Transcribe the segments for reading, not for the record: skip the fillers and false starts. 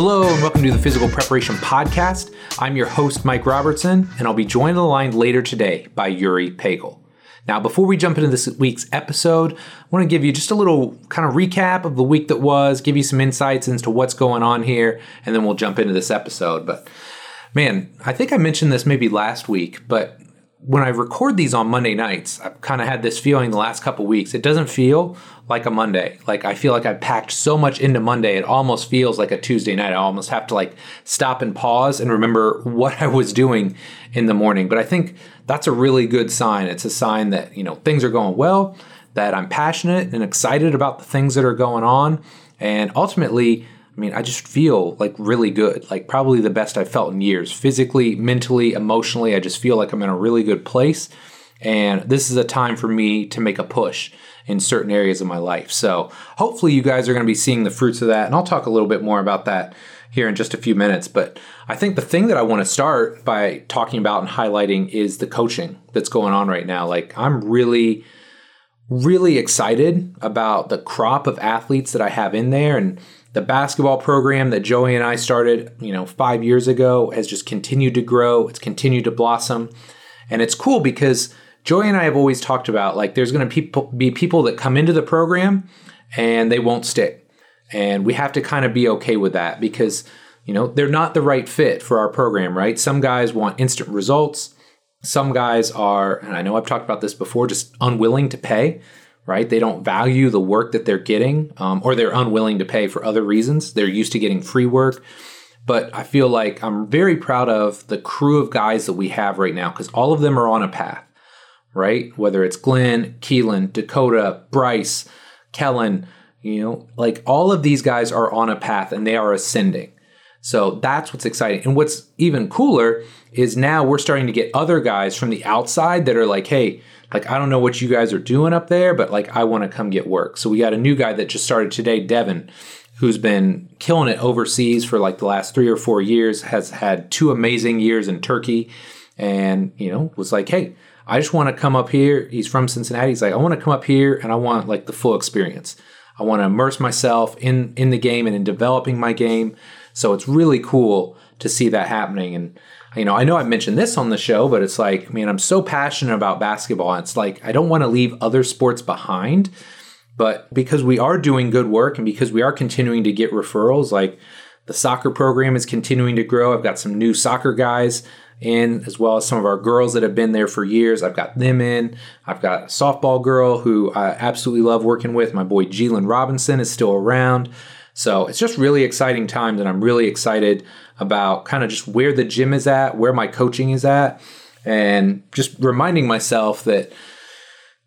Hello and welcome to the Physical Preparation Podcast. I'm your host, Mike Robertson, and I'll be joined on the line later today by Yoeri Pegel. Now, before we jump into this week's episode, I want to give you just a little kind of recap of the week that was, give you some insights into what's going on here, and then we'll jump into this episode. But man, I think I mentioned this maybe last week, but when I record these on Monday nights, I've kind of had this feeling the last couple weeks. It doesn't feel like a Monday. Like I feel like I packed so much into Monday, it almost feels like a Tuesday night. I almost have to stop and pause and remember what I was doing in the morning. But I think that's a really good sign. It's a sign that, you know, things are going well, that I'm passionate and excited about the things that are going on. And ultimately, I mean, I just feel really good, probably the best I've felt in years, physically, mentally, emotionally. I just feel like I'm in a really good place. And this is a time for me to make a push in certain areas of my life. So hopefully you guys are going to be seeing the fruits of that. And I'll talk a little bit more about that here in just a few minutes. But I think the thing that I want to start by talking about and highlighting is the coaching that's going on right now. I'm really excited about the crop of athletes that I have in there. And the basketball program that Joey and I started, 5 years ago has just continued to grow. It's continued to blossom. And it's cool because Joey and I have always talked about there's going to be people that come into the program and they won't stick. And we have to kind of be okay with that because, they're not the right fit for our program, right? Some guys want instant results. Some guys are, and I know I've talked about this before, just unwilling to pay. Right? They don't value the work that they're getting, or they're unwilling to pay for other reasons. They're used to getting free work. But I feel like I'm very proud of the crew of guys that we have right now because all of them are on a path, right? Whether it's Glenn, Keelan, Dakota, Bryce, Kellen, all of these guys are on a path and they are ascending. So that's what's exciting. And what's even cooler is now we're starting to get other guys from the outside that are hey, I don't know what you guys are doing up there, but I want to come get work. So we got a new guy that just started today, Devin, who's been killing it overseas for the last 3 or 4 years, has had 2 amazing years in Turkey and, was hey, I just want to come up here. He's from Cincinnati. He's I want to come up here and I want the full experience. I want to immerse myself in the game and in developing my game. So it's really cool to see that happening. And I know I've mentioned this on the show, but it's I'm so passionate about basketball. It's I don't want to leave other sports behind, but because we are doing good work and because we are continuing to get referrals, the soccer program is continuing to grow. I've got some new soccer guys in, as well as some of our girls that have been there for years. I've got them in. I've got a softball girl who I absolutely love working with. My boy Jalen Robinson is still around. So it's just really exciting times, and I'm really excited about kind of just where the gym is at, where my coaching is at, and just reminding myself that,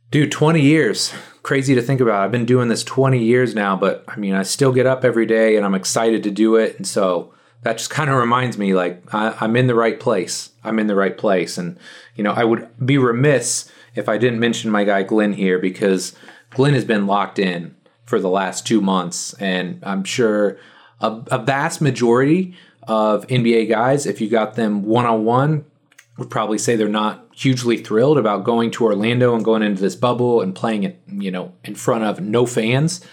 dude, 20 years, crazy to think about. I've been doing this 20 years now, but I still get up every day and I'm excited to do it. And so that just kind of reminds me I'm in the right place. I'm in the right place. And, I would be remiss if I didn't mention my guy Glenn here because Glenn has been locked in for the last 2 months. And I'm sure a vast majority of NBA guys, if you got them one-on-one, would probably say they're not hugely thrilled about going to Orlando and going into this bubble and playing it, in front of no fans.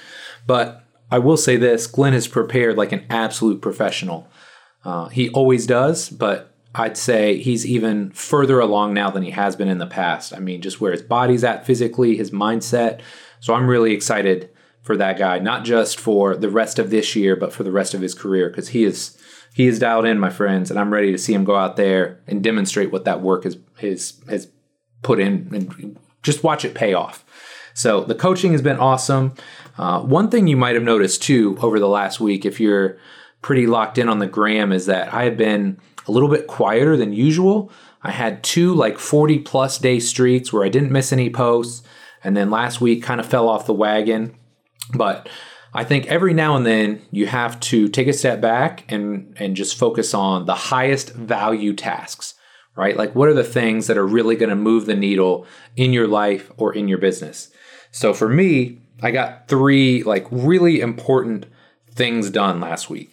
But I will say this, Glenn is prepared like an absolute professional. He always does, but I'd say he's even further along now than he has been in the past. Just where his body's at physically, his mindset. So I'm really excited for that guy, not just for the rest of this year, but for the rest of his career, because he is dialed in, my friends, and I'm ready to see him go out there and demonstrate what that work has put in and just watch it pay off. So the coaching has been awesome. One thing you might have noticed too over the last week, if you're pretty locked in on the gram, is that I have been a little bit quieter than usual. I had 2 40 plus day streaks where I didn't miss any posts, and then last week kind of fell off the wagon. But I think every now and then you have to take a step back and just focus on the highest value tasks, right? What are the things that are really going to move the needle in your life or in your business? So for me, I got 3 really important things done last week.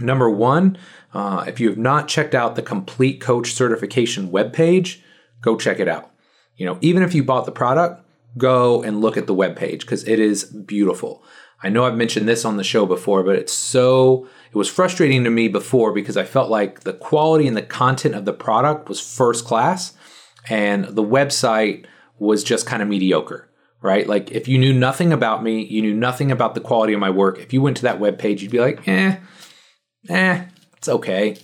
Number 1, if you have not checked out the Complete Coach Certification webpage, go check it out. Even if you bought the product, go and look at the webpage because it is beautiful. I know I've mentioned this on the show before, but it was frustrating to me before because I felt like the quality and the content of the product was first class and the website was just kind of mediocre, right? Like if you knew nothing about me, you knew nothing about the quality of my work. If you went to that webpage, you'd be like, it's okay,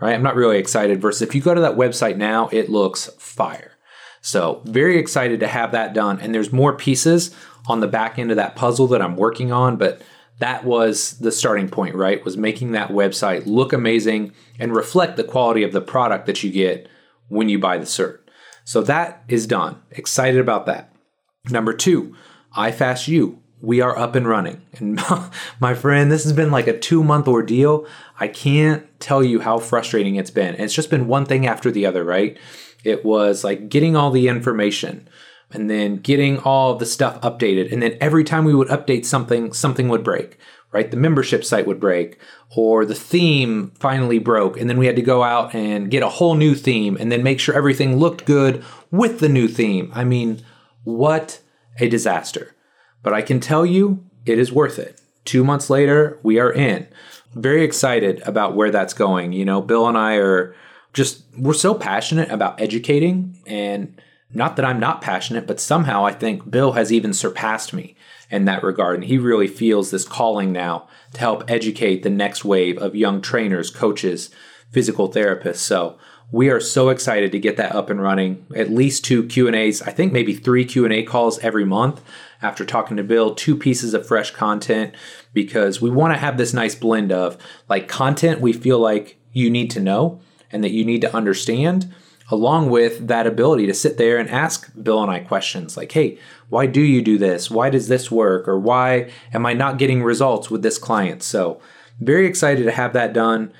right? I'm not really excited. Versus if you go to that website now, it looks fire. So very excited to have that done. And there's more pieces on the back end of that puzzle that I'm working on, but that was the starting point, right? Was making that website look amazing and reflect the quality of the product that you get when you buy the cert. So that is done. Excited about that. Number two, iFastU. We are up and running. And my friend, this has been like a 2-month ordeal. I can't tell you how frustrating it's been. And it's just been one thing after the other, right? It was like getting all the information and then getting all the stuff updated. And then every time we would update something would break, right? The membership site would break or the theme finally broke. And then we had to go out and get a whole new theme and then make sure everything looked good with the new theme. I mean, what a disaster. But I can tell you it is worth it. 2 months later, we are in. Very excited about where that's going. You know, Bill and I we're so passionate about educating, and not that I'm not passionate, but somehow I think Bill has even surpassed me in that regard. And he really feels this calling now to help educate the next wave of young trainers, coaches, physical therapists. So we are so excited to get that up and running. At least 2 Q&As, I think maybe 3 Q&A calls every month after talking to Bill, 2 pieces of fresh content, because we want to have this nice blend of like content we feel like you need to know and that you need to understand, along with that ability to sit there and ask Bill and I questions like, hey, why do you do this? Why does this work? Or why am I not getting results with this client? So very excited to have that done.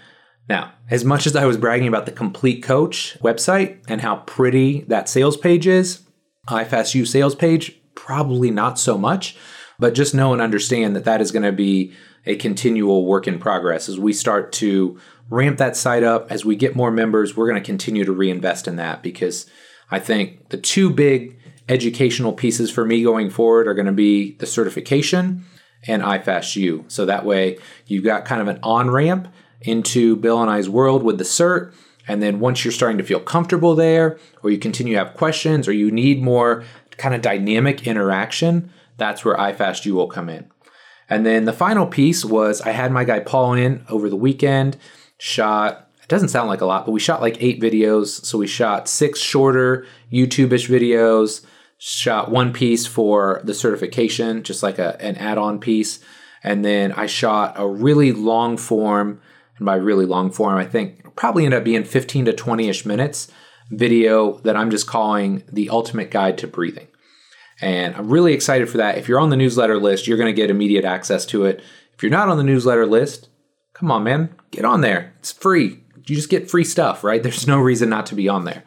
Now, as much as I was bragging about the Complete Coach website and how pretty that sales page is, iFastU sales page, probably not so much, but just know and understand that that is going to be a continual work in progress. As we start to ramp that site up, as we get more members, we're going to continue to reinvest in that, because I think the 2 big educational pieces for me going forward are going to be the certification and iFastU. So that way you've got kind of an on-ramp into Bill and I's world with the cert. And then once you're starting to feel comfortable there, or you continue to have questions, or you need more kind of dynamic interaction, that's where iFastU will come in. And then the final piece was I had my guy Paul in over the weekend, it doesn't sound like a lot, but we shot like 8 videos. So we shot 6 shorter YouTube-ish videos, shot one piece for the certification, just like an add-on piece. And then I shot a really long form, and by really long form, I think it'll probably end up being 15 to 20-ish minutes video that I'm just calling The Ultimate Guide to Breathing. And I'm really excited for that. If you're on the newsletter list, you're going to get immediate access to it. If you're not on the newsletter list, come on, man, get on there. It's free. You just get free stuff, right? There's no reason not to be on there.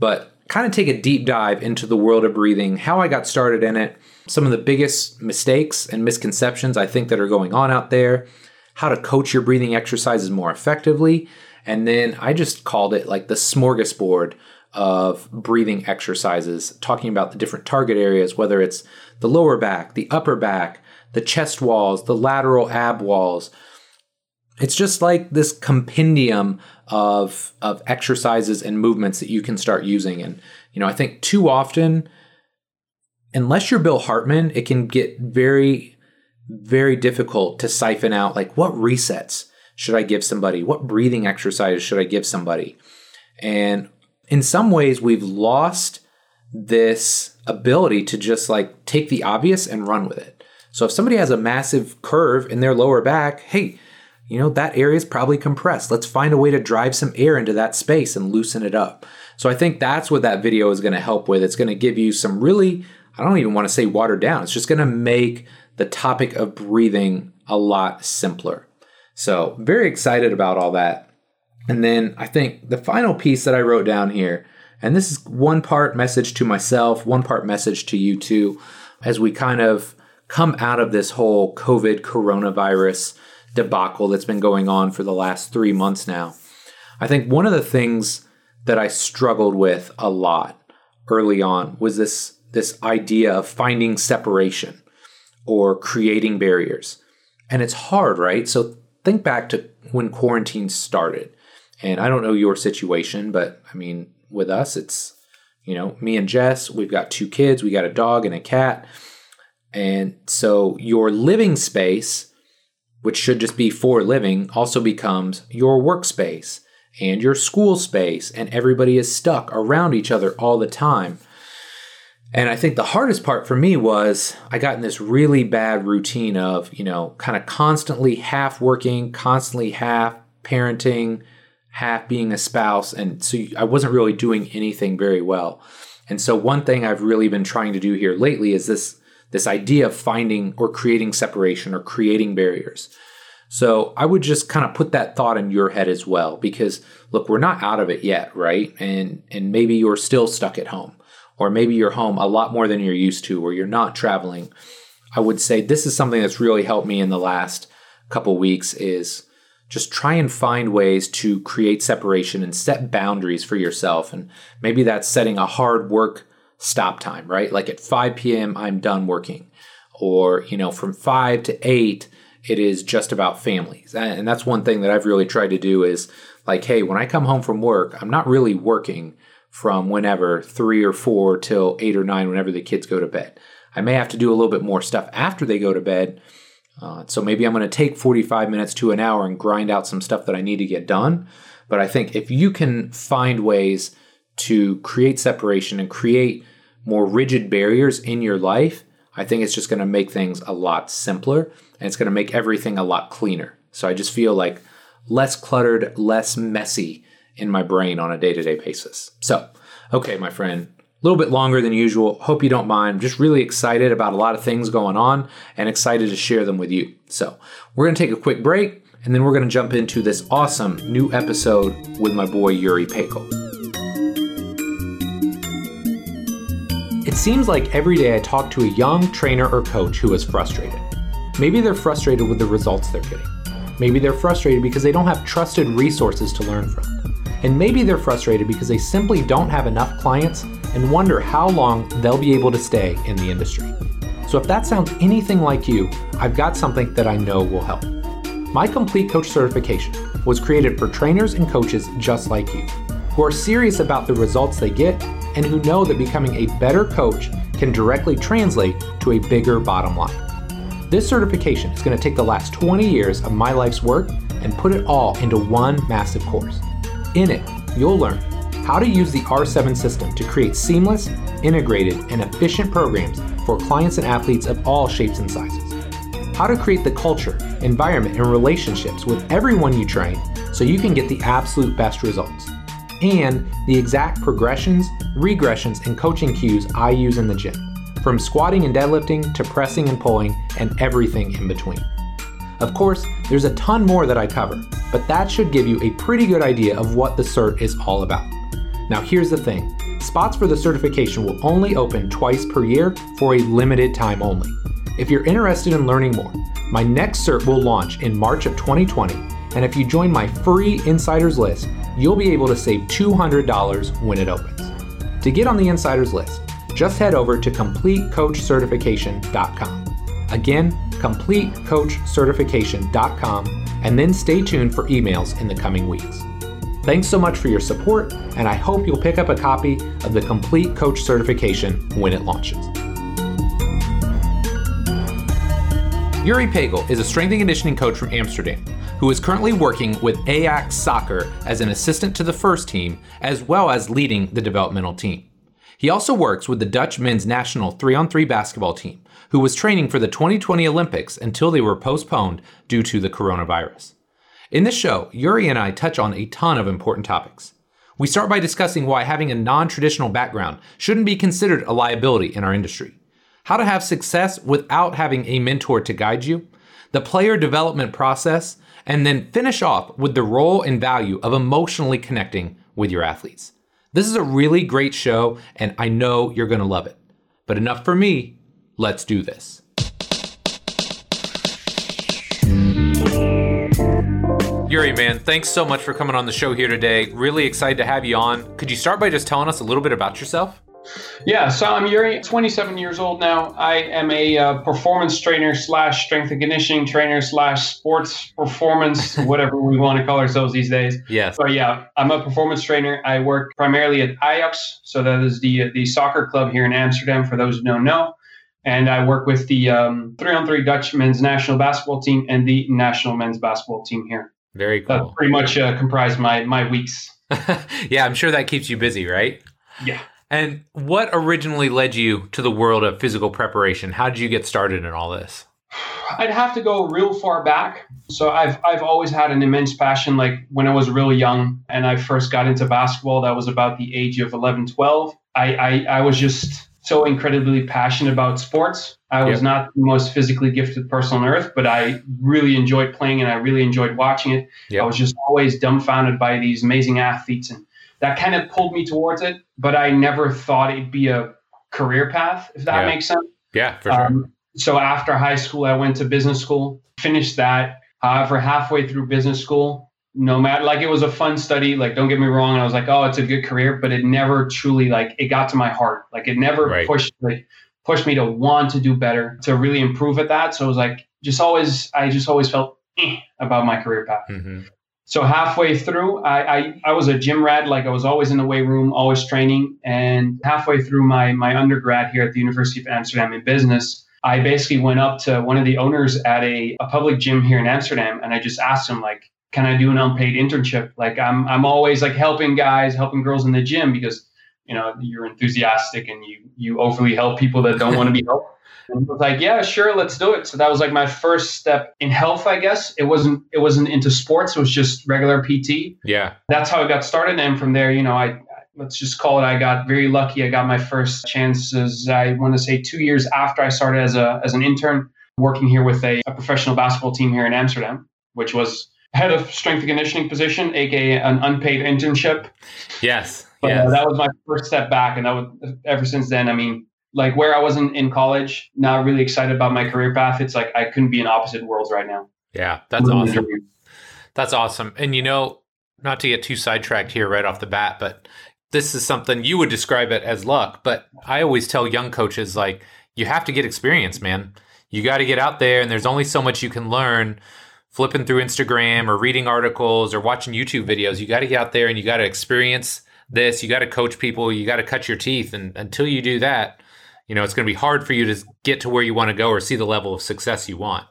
But kind of take a deep dive into the world of breathing, how I got started in it, some of the biggest mistakes and misconceptions I think that are going on out there, how to coach your breathing exercises more effectively. And then I just called it like the smorgasbord of breathing exercises, talking about the different target areas, whether it's the lower back, the upper back, the chest walls, the lateral ab walls. It's just like this compendium of exercises and movements that you can start using. And, you know, I think too often, unless you're Bill Hartman, it can get very, very difficult to siphon out like what resets should I give somebody? What breathing exercises should I give somebody? And in some ways, we've lost this ability to just like take the obvious and run with it. So if somebody has a massive curve in their lower back, hey, you know, that area is probably compressed. Let's find a way to drive some air into that space and loosen it up. So I think that's what that video is going to help with. It's going to give you some really, I don't even want to say watered down. It's just going to make the topic of breathing a lot simpler. So very excited about all that. And then I think the final piece that I wrote down here, and this is one part message to myself, one part message to you too, as we kind of come out of this whole COVID coronavirus debacle that's been going on for the last 3 months now. I think one of the things that I struggled with a lot early on was this idea of finding separation. or creating barriers. And it's hard, right? So think back to when quarantine started. And I don't know your situation, but I mean, with us, it's, you know, me and Jess, we've got 2 kids, we got a dog and a cat. And so your living space, which should just be for living, also becomes your workspace and your school space. And everybody is stuck around each other all the time. And I think the hardest part for me was I got in this really bad routine of, you know, kind of constantly half working, constantly half parenting, half being a spouse. And so I wasn't really doing anything very well. And so one thing I've really been trying to do here lately is this idea of finding or creating separation or creating barriers. So I would just kind of put that thought in your head as well, because look, we're not out of it yet, right? And maybe you're still stuck at home, or maybe you're home a lot more than you're used to, or you're not traveling. I would say this is something that's really helped me in the last couple weeks is just try and find ways to create separation and set boundaries for yourself. And maybe that's setting a hard work stop time, right? Like at 5 p.m., I'm done working. Or, you know, from 5 to 8, it is just about families. And that's one thing that I've really tried to do is like, hey, when I come home from work, I'm not really working from whenever 3 or 4 till 8 or 9, whenever the kids go to bed. I may have to do a little bit more stuff after they go to bed. So maybe I'm going to take 45 minutes to an hour and grind out some stuff that I need to get done. But I think if you can find ways to create separation and create more rigid barriers in your life, I think it's just going to make things a lot simpler, and it's going to make everything a lot cleaner. So I just feel like less cluttered, less messy in my brain on a day-to-day basis. So, okay, my friend, a little bit longer than usual. Hope you don't mind. I'm just really excited about a lot of things going on and excited to share them with you. So we're going to take a quick break, and then we're going to jump into this awesome new episode with my boy Yoeri Pegel. It seems like every day I talk to a young trainer or coach who is frustrated. Maybe they're frustrated with the results they're getting. Maybe they're frustrated because they don't have trusted resources to learn from. And maybe they're frustrated because they simply don't have enough clients and wonder how long they'll be able to stay in the industry. So if that sounds anything like you, I've got something that I know will help. My Complete Coach Certification was created for trainers and coaches just like you, who are serious about the results they get and who know that becoming a better coach can directly translate to a bigger bottom line. This certification is going to take the last 20 years of my life's work and put it all into one massive course. In it, you'll learn how to use the R7 system to create seamless, integrated, and efficient programs for clients and athletes of all shapes and sizes. How to create the culture, environment, and relationships with everyone you train so you can get the absolute best results. And the exact progressions, regressions, and coaching cues I use in the gym, from squatting and deadlifting to pressing and pulling and everything in between. Of course, there's a ton more that I cover, but that should give you a pretty good idea of what the cert is all about. Now here's the thing, spots for the certification will only open twice per year for a limited time only. If you're interested in learning more, my next cert will launch in March of 2020, and if you join my free insiders list, you'll be able to save $200 when it opens. To get on the insiders list, just head over to CompleteCoachCertification.com. Again, CompleteCoachCertification.com, and then stay tuned for emails in the coming weeks. Thanks so much for your support, and I hope you'll pick up a copy of the Complete Coach Certification when it launches. Yoeri Pegel is a strength and conditioning coach from Amsterdam who is currently working with Ajax Soccer as an assistant to the first team, as well as leading the developmental team. He also works with the Dutch men's national 3-on-3 basketball team, who was training for the 2020 Olympics until they were postponed due to the coronavirus. In this show, Yoeri and I touch on a ton of important topics. We start by discussing why having a non-traditional background shouldn't be considered a liability in our industry, how to have success without having a mentor to guide you, the player development process, and then finish off with the role and value of emotionally connecting with your athletes. This is a really great show, and I know you're going to love it. But enough for me. Let's do this. Yoeri, man, thanks so much for coming on the show here today. Really excited to have you on. Could you start by just telling us a little bit about yourself? Yeah, so I'm Yoeri, 27 years old now. I am a performance trainer / strength and conditioning trainer / sports performance, whatever we want to call ourselves these days. Yes. So yeah, I'm a performance trainer. I work primarily at Ajax, so that is the soccer club here in Amsterdam, for those who don't know. And I work with the 3-on-3 Dutch men's national basketball team and the national men's basketball team here. Very cool. That pretty much comprised my weeks. Yeah, I'm sure that keeps you busy, right? Yeah. And what originally led you to the world of physical preparation? How did you get started in all this? I'd have to go real far back. So I've always had an immense passion. Like when I was real young and I first got into basketball, that was about the age of 11, 12. I was just so incredibly passionate about sports. I was not the most physically gifted person on earth, but I really enjoyed playing and I really enjoyed watching it. Yep. I was just always dumbfounded by these amazing athletes, and that kind of pulled me towards it, but I never thought it'd be a career path, if that makes sense. Yeah, for sure. So after high school, I went to business school, finished that. However, halfway through business school, no matter, like it was a fun study, like don't get me wrong. And I was like, oh, it's a good career, but it never truly, like it got to my heart. Like it never pushed me to want to do better, to really improve at that. So it was like, I just always felt about my career path. Mm-hmm. So halfway through, I was a gym rat. Like I was always in the weight room, always training. And halfway through my undergrad here at the University of Amsterdam in business, I basically went up to one of the owners at a public gym here in Amsterdam. And I just asked him, like, can I do an unpaid internship? Like I'm always like helping guys, helping girls in the gym because, you know, you're enthusiastic and you overly help people that don't want to be helped. And I was like, yeah, sure, let's do it. So that was like my first step in health, I guess. It wasn't into sports. It was just regular PT. Yeah. That's how I got started. And from there, you know, I got very lucky. I got my first chances, I want to say 2 years after I started as an intern working here with a professional basketball team here in Amsterdam, which was head of strength and conditioning position, aka an unpaid internship. Yes. But yes. That was my first step back. And ever since then, I mean, like where I wasn't in college, not really excited about my career path. It's like I couldn't be in opposite worlds right now. Yeah, that's awesome. That's awesome. And, you know, not to get too sidetracked here right off the bat, but this is something you would describe it as luck. But I always tell young coaches, like, you have to get experience, man. You got to get out there, and there's only so much you can learn flipping through Instagram or reading articles or watching YouTube videos. You got to get out there and you got to experience this. You got to coach people. You got to cut your teeth. And until you do that, you know, it's going to be hard for you to get to where you want to go or see the level of success you want.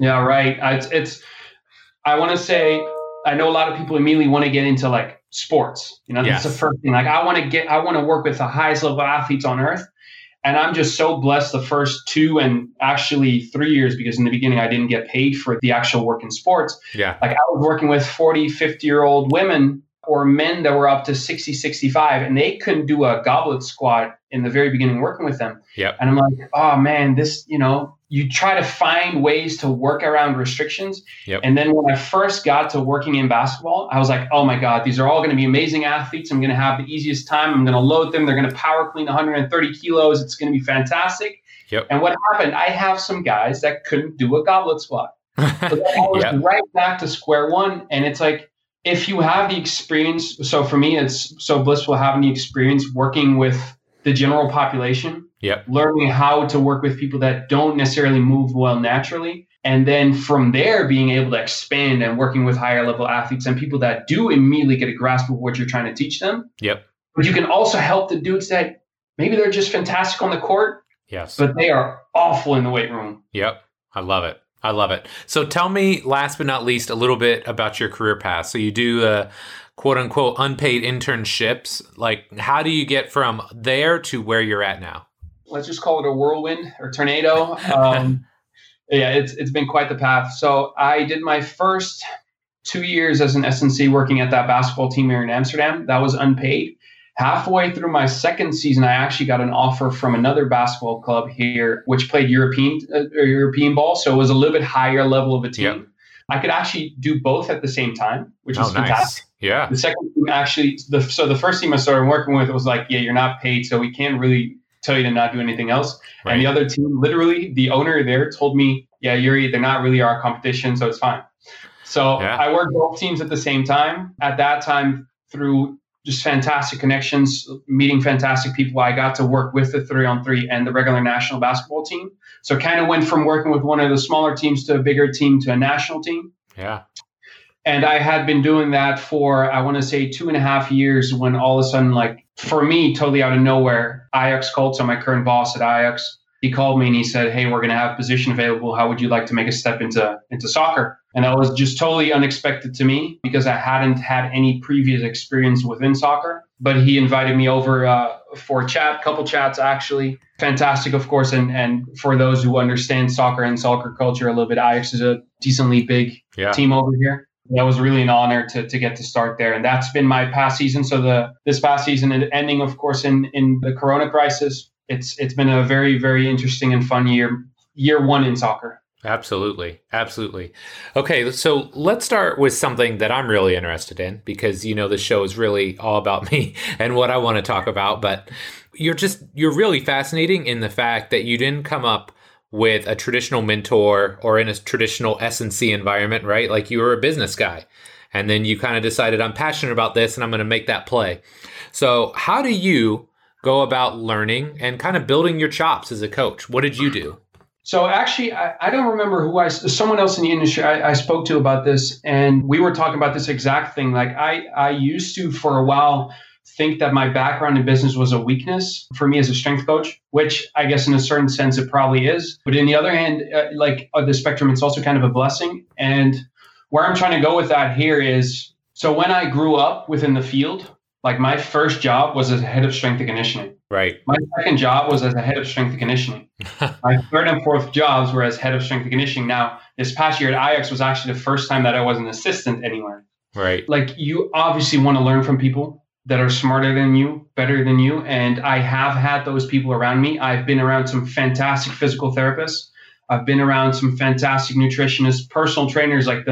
Yeah, right. I want to say, I know a lot of people immediately want to get into like sports. You know, that's the first thing. Like I want to work with the highest level athletes on earth. And I'm just so blessed the first 2 and actually 3 years, because in the beginning I didn't get paid for the actual work in sports. Yeah. Like I was working with 40, 50-year-old women or men that were up to 60, 65, and they couldn't do a goblet squat in the very beginning working with them. Yep. And I'm like, oh man, this, you know, you try to find ways to work around restrictions. Yep. And then when I first got to working in basketball, I was like, oh my God, these are all going to be amazing athletes. I'm going to have the easiest time. I'm going to load them. They're going to power clean 130 kilos. It's going to be fantastic. Yep. And what happened? I have some guys that couldn't do a goblet squat. So I was right back to square one. And it's like, if you have the experience, so for me, it's so blissful having the experience working with the general population, learning how to work with people that don't necessarily move well naturally. And then from there, being able to expand and working with higher level athletes and people that do immediately get a grasp of what you're trying to teach them. Yep. But you can also help the dudes that maybe they're just fantastic on the court, but they are awful in the weight room. Yep. I love it. So tell me, last but not least, a little bit about your career path. So you do quote unquote unpaid internships. Like, how do you get from there to where you're at now? Let's just call it a whirlwind or tornado. It's been quite the path. So I did my first 2 years as an S&C working at that basketball team here in Amsterdam. That was unpaid. Halfway through my second season, I actually got an offer from another basketball club here, which played European ball. So it was a little bit higher level of a team. Yep. I could actually do both at the same time, which was fantastic. Nice. Yeah. The second team actually, so the first team I started working with was like, yeah, you're not paid, so we can't really tell you to not do anything else. Right. And the other team, literally the owner there told me, yeah, Yoeri, they're not really our competition, so it's fine. So I worked both teams at the same time. At that time, through just fantastic connections, meeting fantastic people. I got to work with the 3-on-3 and the regular national basketball team. So kind of went from working with one of the smaller teams to a bigger team to a national team. Yeah. And I had been doing that for, I want to say 2.5 years when all of a sudden, like for me, totally out of nowhere, Ajax called. So my current boss at Ajax, he called me and he said, hey, we're going to have a position available. How would you like to make a step into soccer? And that was just totally unexpected to me because I hadn't had any previous experience within soccer. But he invited me over for a chat, couple chats, actually. Fantastic, of course. And for those who understand soccer and soccer culture a little bit, Ajax is a decently big team over here. That was really an honor to get to start there. And that's been my past season. So this past season, and ending, of course, in the Corona crisis, it's been a very, very interesting and fun year one in soccer. Absolutely. Absolutely. Okay. So let's start with something that I'm really interested in because, you know, the show is really all about me and what I want to talk about. But you're really fascinating in the fact that you didn't come up with a traditional mentor or in a traditional S&C environment, right? Like you were a business guy and then you kind of decided I'm passionate about this and I'm going to make that play. So how do you go about learning and kind of building your chops as a coach? What did you do? So actually, I don't remember someone else in the industry I spoke to about this, and we were talking about this exact thing. Like I used to, for a while, think that my background in business was a weakness for me as a strength coach, which I guess in a certain sense it probably is. But on the other hand, like on the spectrum, it's also kind of a blessing. And where I'm trying to go with that here is, so when I grew up within the field, like my first job was as a head of strength and conditioning. Right. My second job was as a head of strength and conditioning. My third and fourth jobs were as head of strength and conditioning. Now, this past year at Ajax was actually the first time that I was an assistant anywhere. Right. Like you obviously want to learn from people that are smarter than you, better than you. And I have had those people around me. I've been around some fantastic physical therapists. I've been around some fantastic nutritionists, personal trainers. I've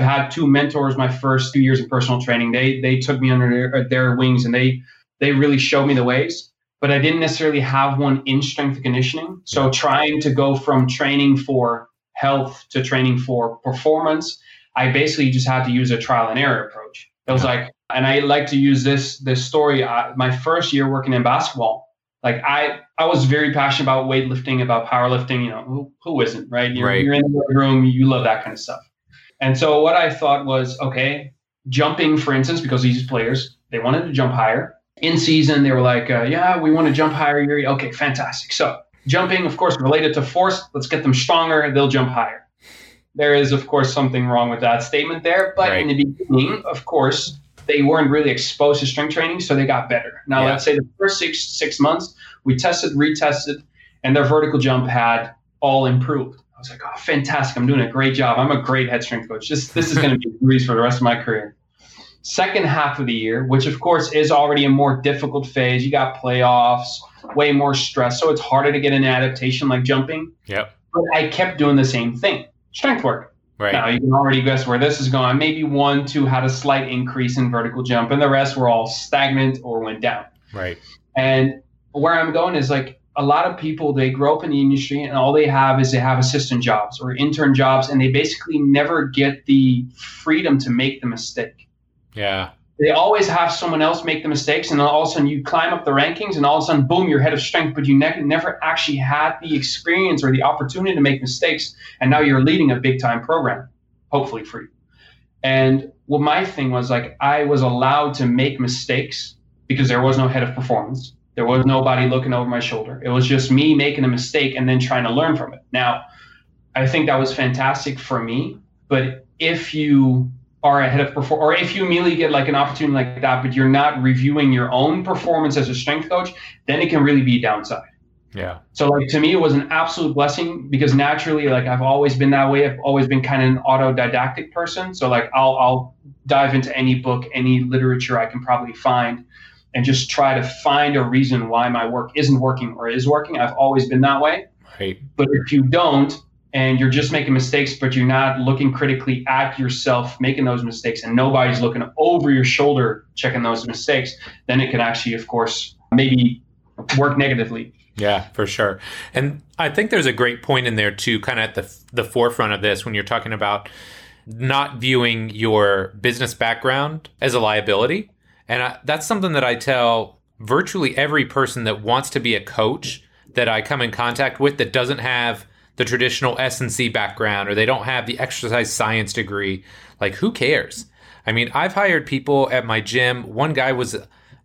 had two mentors my first 2 years in personal training. They took me under their wings and they really showed me the ways. But I didn't necessarily have one in strength and conditioning. So trying to go from training for health to training for performance, I basically just had to use a trial and error approach. It was like, and I like to use this story. My first year working in basketball, like I was very passionate about weightlifting, about powerlifting, you know, who isn't, right? You're in the room, you love that kind of stuff. And so what I thought was, okay, jumping, for instance, because these players, they wanted to jump higher. In season, they were like, yeah, we want to jump higher, Yoeri. Okay, fantastic. So jumping, of course, related to force, let's get them stronger and they'll jump higher. There is, of course, something wrong with that statement there. But in the beginning, of course, they weren't really exposed to strength training, so they got better. Now, let's say the first six months, we tested, retested, and their vertical jump had all improved. I was like, oh, fantastic. I'm doing a great job. I'm a great head strength coach. This is going to be a breeze for the rest of my career. Second half of the year, which, of course, is already a more difficult phase. You got playoffs, way more stress, so it's harder to get an adaptation like jumping. Yep. But I kept doing the same thing, strength work. Right. Now, you can already guess where this is going. Maybe 1, 2 had a slight increase in vertical jump, and the rest were all stagnant or went down. Right. And where I'm going is like a lot of people, they grow up in the industry, and all they have is they have assistant jobs or intern jobs, and they basically never get the freedom to make the mistake. Yeah. They always have someone else make the mistakes, and all of a sudden you climb up the rankings, and all of a sudden, boom, you're head of strength, but you never actually had the experience or the opportunity to make mistakes, and now you're leading a big-time program, hopefully for you. And well, my thing was, like, I was allowed to make mistakes because there was no head of performance. There was nobody looking over my shoulder. It was just me making a mistake and then trying to learn from it. Now, I think that was fantastic for me, but if you are ahead of perform, or if you immediately get like an opportunity like that, but you're not reviewing your own performance as a strength coach, then it can really be a downside. Yeah. So like to me, it was an absolute blessing because naturally, like I've always been that way. I've always been kind of an autodidactic person. So like I'll dive into any book, any literature I can probably find, and just try to find a reason why my work isn't working or is working. I've always been that way. Right. But if you don't, and you're just making mistakes, but you're not looking critically at yourself making those mistakes, and nobody's looking over your shoulder checking those mistakes, then it can actually, of course, maybe work negatively. Yeah, for sure. And I think there's a great point in there too, kind of at the forefront of this, when you're talking about not viewing your business background as a liability And that's something that I tell virtually every person that wants to be a coach that I come in contact with that doesn't have the traditional S&C background, or they don't have the exercise science degree. Like, who cares? I mean, I've hired people at my gym. One guy was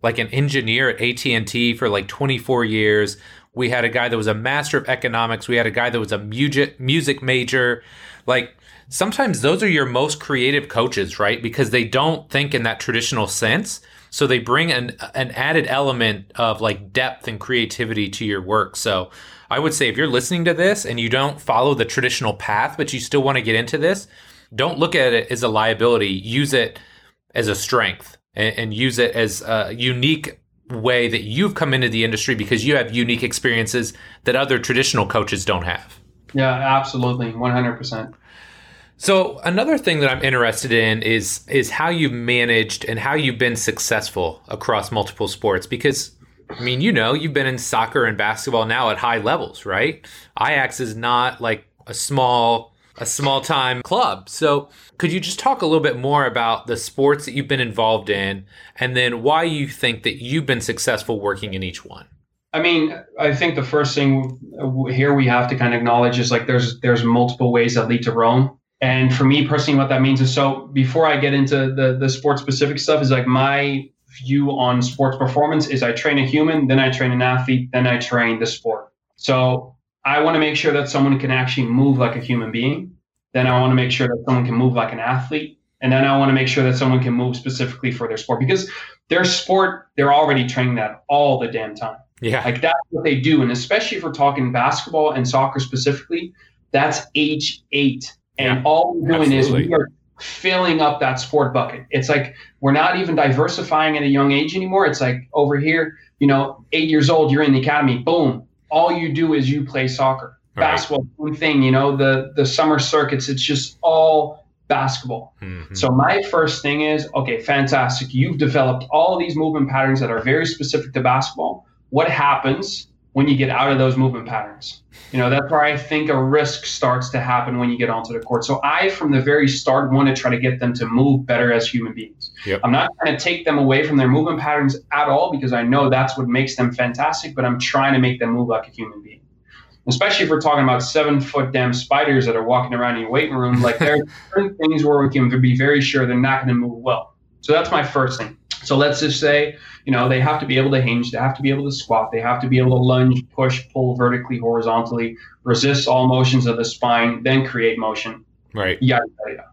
like an engineer at AT&T for like 24 years. We had a guy that was a master of economics. We had a guy that was a music major. Like, sometimes those are your most creative coaches, right? Because they don't think in that traditional sense. So they bring an added element of like depth and creativity to your work. So I would say if you're listening to this and you don't follow the traditional path, but you still want to get into this, don't look at it as a liability. Use it as a strength and use it as a unique way that you've come into the industry because you have unique experiences that other traditional coaches don't have. Yeah, absolutely. 100%. So another thing that I'm interested in is how you've managed and how you've been successful across multiple sports, because, I mean, you know, you've been in soccer and basketball now at high levels, right? Ajax is not like a small-time club. So could you just talk a little bit more about the sports that you've been involved in and then why you think that you've been successful working in each one? I mean, I think the first thing here we have to kind of acknowledge is like there's multiple ways that lead to Rome. And for me personally, what that means is, so before I get into the sports specific stuff, is like my view on sports performance is I train a human, then I train an athlete, then I train the sport. So I want to make sure that someone can actually move like a human being. Then I want to make sure that someone can move like an athlete. And then I want to make sure that someone can move specifically for their sport, because their sport, they're already training that all the damn time. Yeah. Like that's what they do. And especially if we're talking basketball and soccer specifically, that's H8. And yeah, all we're doing is we are filling up that sport bucket. It's like we're not even diversifying at a young age anymore. It's like over here, you know, 8 years old, you're in the academy. Boom. All you do is you play soccer. Basketball, right. One thing, you know, the summer circuits, it's just all basketball. Mm-hmm. So my first thing is, okay, fantastic. You've developed all these movement patterns that are very specific to basketball. What happens when you get out of those movement patterns? You know, that's where I think a risk starts to happen when you get onto the court. So I, from the very start, want to try to get them to move better as human beings. Yep. I'm not trying to take them away from their movement patterns at all, because I know that's what makes them fantastic, but I'm trying to make them move like a human being. Especially if we're talking about 7-foot damn spiders that are walking around in your weight room, like there are certain things where we can be very sure they're not going to move well. So that's my first thing. So let's just say, you know, they have to be able to hinge, they have to be able to squat, they have to be able to lunge, push, pull vertically, horizontally, resist all motions of the spine, then create motion. Right. Yada, yada, yada.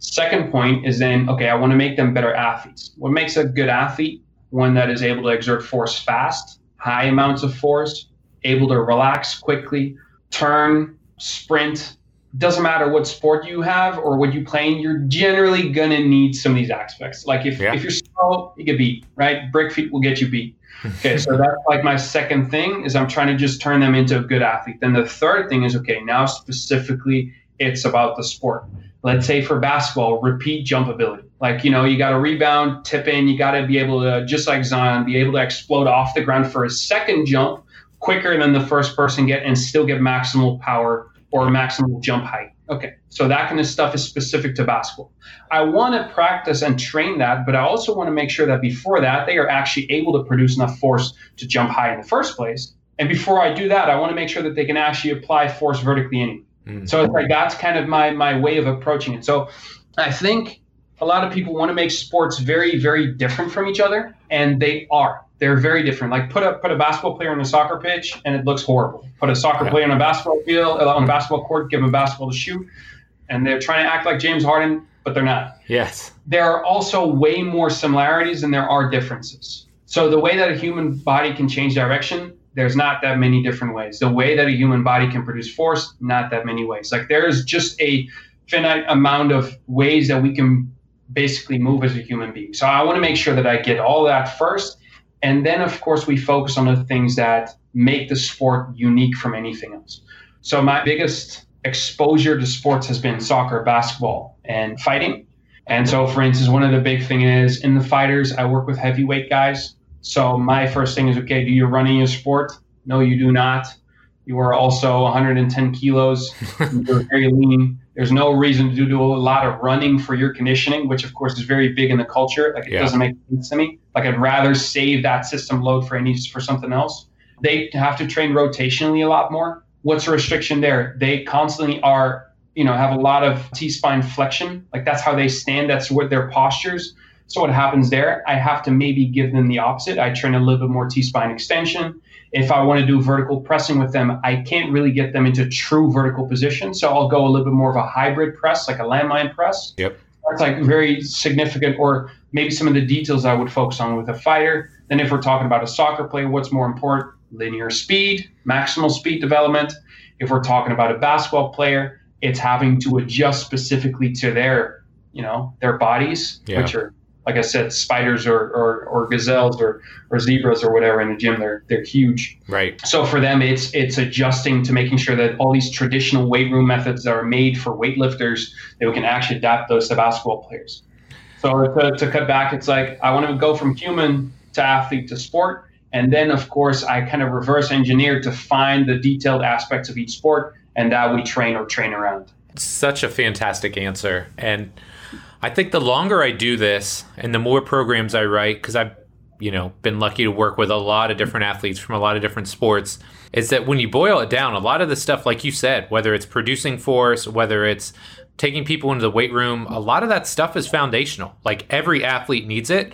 Second point is then, okay, I want to make them better athletes. What makes a good athlete? One that is able to exert force fast, high amounts of force, able to relax quickly, turn, sprint. Doesn't matter what sport you have or what you play in, you're generally going to need some of these aspects. Like if you're slow, you get beat, right? Brick feet will get you beat. Okay, so that's like my second thing is I'm trying to just turn them into a good athlete. Then the third thing is, okay, now specifically it's about the sport. Let's say for basketball, repeat jump ability. Like, you know, you got to rebound, tip in, you got to be able to, just like Zion, be able to explode off the ground for a second jump quicker than the first person get and still get maximal power or maximum jump height. Okay, so that kind of stuff is specific to basketball. I want to practice and train that, but I also want to make sure that before that, they are actually able to produce enough force to jump high in the first place. And before I do that, I want to make sure that they can actually apply force vertically anyway. Mm-hmm. So it's like that's kind of my way of approaching it. So I think a lot of people want to make sports very, very different from each other, and they are. They're very different. Like put a basketball player on a soccer pitch and it looks horrible. Put a soccer player on a basketball field, on a basketball court, give them a basketball to shoot, and they're trying to act like James Harden, but they're not. Yes. There are also way more similarities than there are differences. So the way that a human body can change direction, there's not that many different ways. The way that a human body can produce force, not that many ways. Like there is just a finite amount of ways that we can basically move as a human being. So I want to make sure that I get all that first. And then, of course, we focus on the things that make the sport unique from anything else. So my biggest exposure to sports has been soccer, basketball, and fighting. And so, for instance, one of the big things is in the fighters, I work with heavyweight guys. So my first thing is, okay, do you run in your sport? No, you do not. You are also 110 kilos. You're very lean. There's no reason to do a lot of running for your conditioning, which of course is very big in the culture. Like it doesn't make sense to me. Like I'd rather save that system load for something else. They have to train rotationally a lot more. What's the restriction there? They constantly are, you know, have a lot of T-spine flexion. Like that's how they stand. That's what their postures. So what happens there? I have to maybe give them the opposite. I train a little bit more T-spine extension. If I want to do vertical pressing with them, I can't really get them into true vertical position. So I'll go a little bit more of a hybrid press, like a landmine press. Yep. That's like very significant, or maybe some of the details I would focus on with a fighter. Then if we're talking about a soccer player, what's more important? Linear speed, maximal speed development. If we're talking about a basketball player, it's having to adjust specifically to their, you know, their bodies, which are, like I said, spiders or gazelles or zebras or whatever in the gym, they're huge. Right. So for them, it's adjusting to making sure that all these traditional weight room methods that are made for weightlifters, that we can actually adapt those to basketball players. So to cut back, it's like I want to go from human to athlete to sport. And then, of course, I kind of reverse engineer to find the detailed aspects of each sport and that we train or train around. Such a fantastic answer. And I think the longer I do this and the more programs I write, because I've, you know, been lucky to work with a lot of different athletes from a lot of different sports, is that when you boil it down, a lot of the stuff, like you said, whether it's producing force, whether it's taking people into the weight room, a lot of that stuff is foundational. Like every athlete needs it.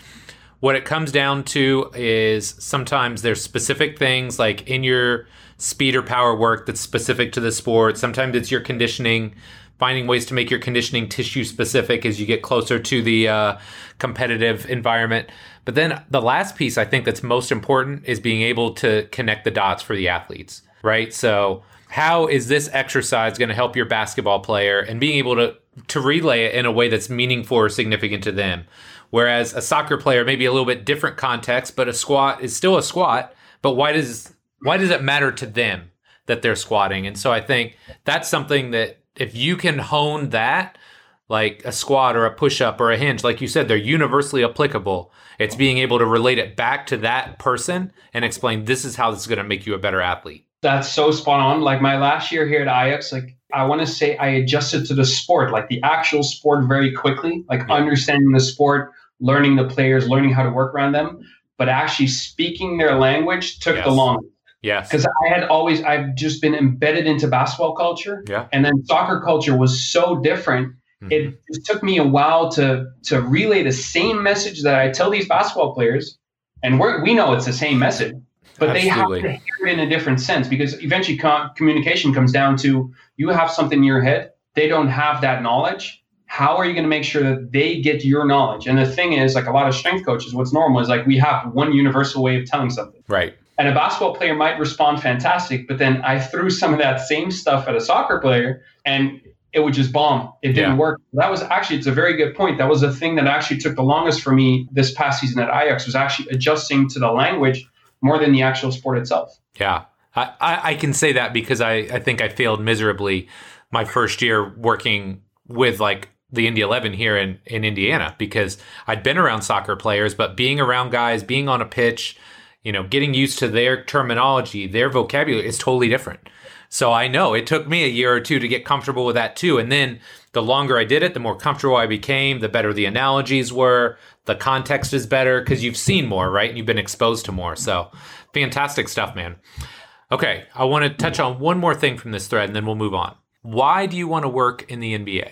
What it comes down to is sometimes there's specific things like in your speed or power work that's specific to the sport. Sometimes it's your conditioning, finding ways to make your conditioning tissue specific as you get closer to the competitive environment. But then the last piece I think that's most important is being able to connect the dots for the athletes, right? So how is this exercise going to help your basketball player, and being able to relay it in a way that's meaningful or significant to them? Whereas a soccer player, maybe a little bit different context, but a squat is still a squat. But why does it matter to them that they're squatting? And so I think that's something that, if you can hone that, like a squat or a push-up or a hinge, like you said, they're universally applicable. It's being able to relate it back to that person and explain, this is how this is going to make you a better athlete. That's so spot on. Like my last year here at Ajax, like I want to say I adjusted to the sport, like the actual sport very quickly, like understanding the sport, learning the players, learning how to work around them, but actually speaking their language took the longest. Yes. Because I've just been embedded into basketball culture. Yeah. And then soccer culture was so different. Mm-hmm. It took me a while to relay the same message that I tell these basketball players. And we know it's the same message, but they have to hear it in a different sense, because eventually communication comes down to you have something in your head. They don't have that knowledge. How are you going to make sure that they get your knowledge? And the thing is, like a lot of strength coaches, what's normal is like we have one universal way of telling something. Right. And a basketball player might respond fantastic, but then I threw some of that same stuff at a soccer player and it would just bomb. It didn't work. That was actually, it's a very good point. That was the thing that actually took the longest for me this past season at Ajax, was actually adjusting to the language more than the actual sport itself. Yeah, I can say that because I think I failed miserably my first year working with like the Indy 11 here in Indiana, because I'd been around soccer players, but being around guys, being on a pitch, you know, getting used to their terminology, their vocabulary is totally different. So I know it took me a year or two to get comfortable with that too. And then the longer I did it, the more comfortable I became, the better the analogies were, the context is better because you've seen more, right? And you've been exposed to more. So fantastic stuff, man. Okay. I want to touch on one more thing from this thread and then we'll move on. Why do you want to work in the NBA?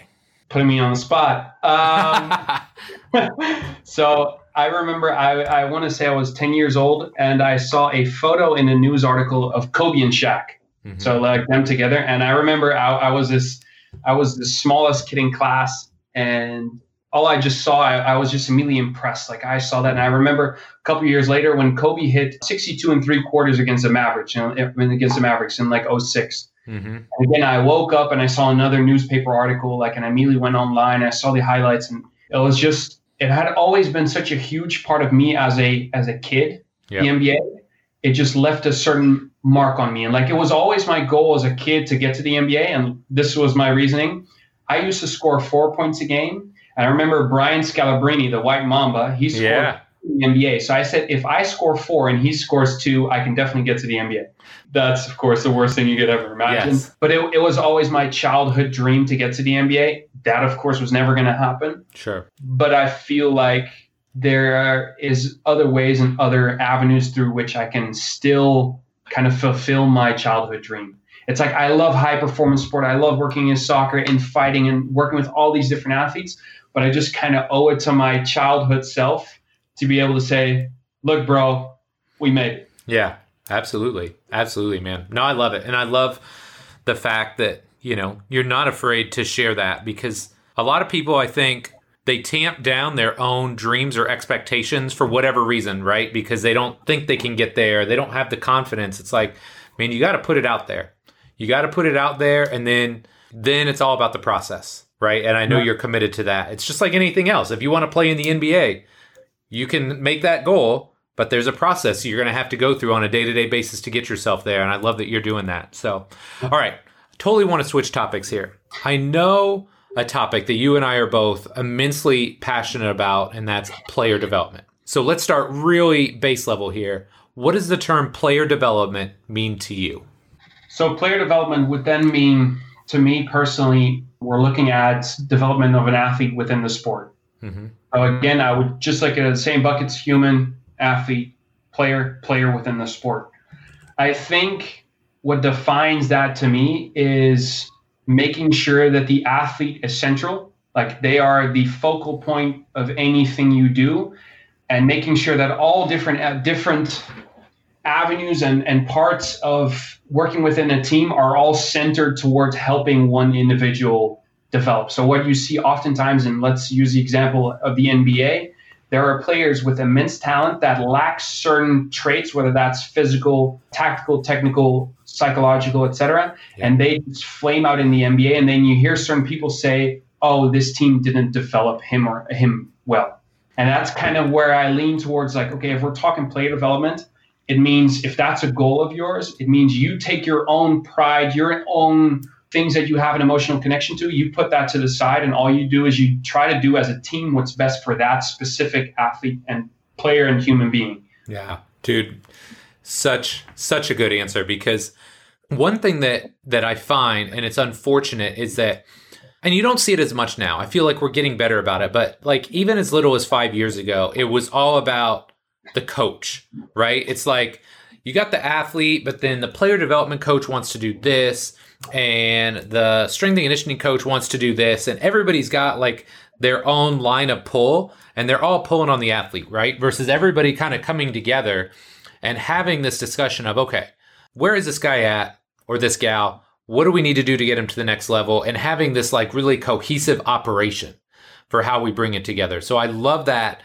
Putting me on the spot. So I remember I want to say I was 10 years old and I saw a photo in a news article of Kobe and Shaq. Mm-hmm. So like them together. And I remember I was the smallest kid in class, and all I just saw, I was just immediately impressed. Like I saw that. And I remember a couple of years later when Kobe hit 62 3/4 against the Mavericks, you know, against the Mavericks in like 2006. Mm-hmm. And then I woke up and I saw another newspaper article, like, and I immediately went online. I saw the highlights, and it was just, it had always been such a huge part of me as a kid. Yep. The NBA, it just left a certain mark on me. And like, it was always my goal as a kid to get to the NBA. And this was my reasoning. I used to score 4 points a game. And I remember Brian Scalabrine, the White Mamba, he scored in the NBA. So I said, if I score 4 and he scores 2, I can definitely get to the NBA. That's, of course, the worst thing you could ever imagine. Yes. But it was always my childhood dream to get to the NBA. That, of course, was never going to happen. Sure. But I feel like there is other ways and other avenues through which I can still kind of fulfill my childhood dream. It's like, I love high performance sport. I love working in soccer and fighting and working with all these different athletes, but I just kind of owe it to my childhood self to be able to say, look, bro, we made it. Yeah, absolutely. Absolutely, man. No, I love it. And I love the fact that, you know, you're not afraid to share that, because a lot of people, I think, they tamp down their own dreams or expectations for whatever reason, right? Because they don't think they can get there. They don't have the confidence. It's like, man, you got to put it out there. You got to put it out there, and then it's all about the process, right? And I know you're committed to that. It's just like anything else. If you want to play in the NBA, you can make that goal, but there's a process you're going to have to go through on a day-to-day basis to get yourself there, and I love that you're doing that. So, all right, totally want to switch topics here. I know a topic that you and I are both immensely passionate about, and that's player development. So let's start really base level here. What does the term player development mean to you? So player development would then mean, to me personally, we're looking at development of an athlete within the sport. Mm-hmm. So again, I would just like in the same buckets, human, athlete, player within the sport. I think what defines that to me is making sure that the athlete is central, like they are the focal point of anything you do, and making sure that all different avenues and parts of working within a team are all centered towards helping one individual develop. So what you see oftentimes, and let's use the example of the NBA, there are players with immense talent that lack certain traits, whether that's physical, tactical, technical, psychological, etc. Yeah. And they just flame out in the NBA. And then you hear certain people say, oh, this team didn't develop him well. And that's kind of where I lean towards, like, okay, if we're talking player development, it means if that's a goal of yours, it means you take your own pride, your own things that you have an emotional connection to, you put that to the side, and all you do is you try to do as a team what's best for that specific athlete and player and human being. Yeah, dude, such a good answer, because one thing that I find, and it's unfortunate, is that, and you don't see it as much now. I feel like we're getting better about it, but like even as little as 5 years ago, it was all about the coach, right? It's like you got the athlete, but then the player development coach wants to do this, and the strength and conditioning coach wants to do this, and everybody's got like their own line of pull, and they're all pulling on the athlete, right? Versus everybody kind of coming together and having this discussion of, okay, where is this guy at, or this gal? What do we need to do to get him to the next level? And having this like really cohesive operation for how we bring it together. So I love that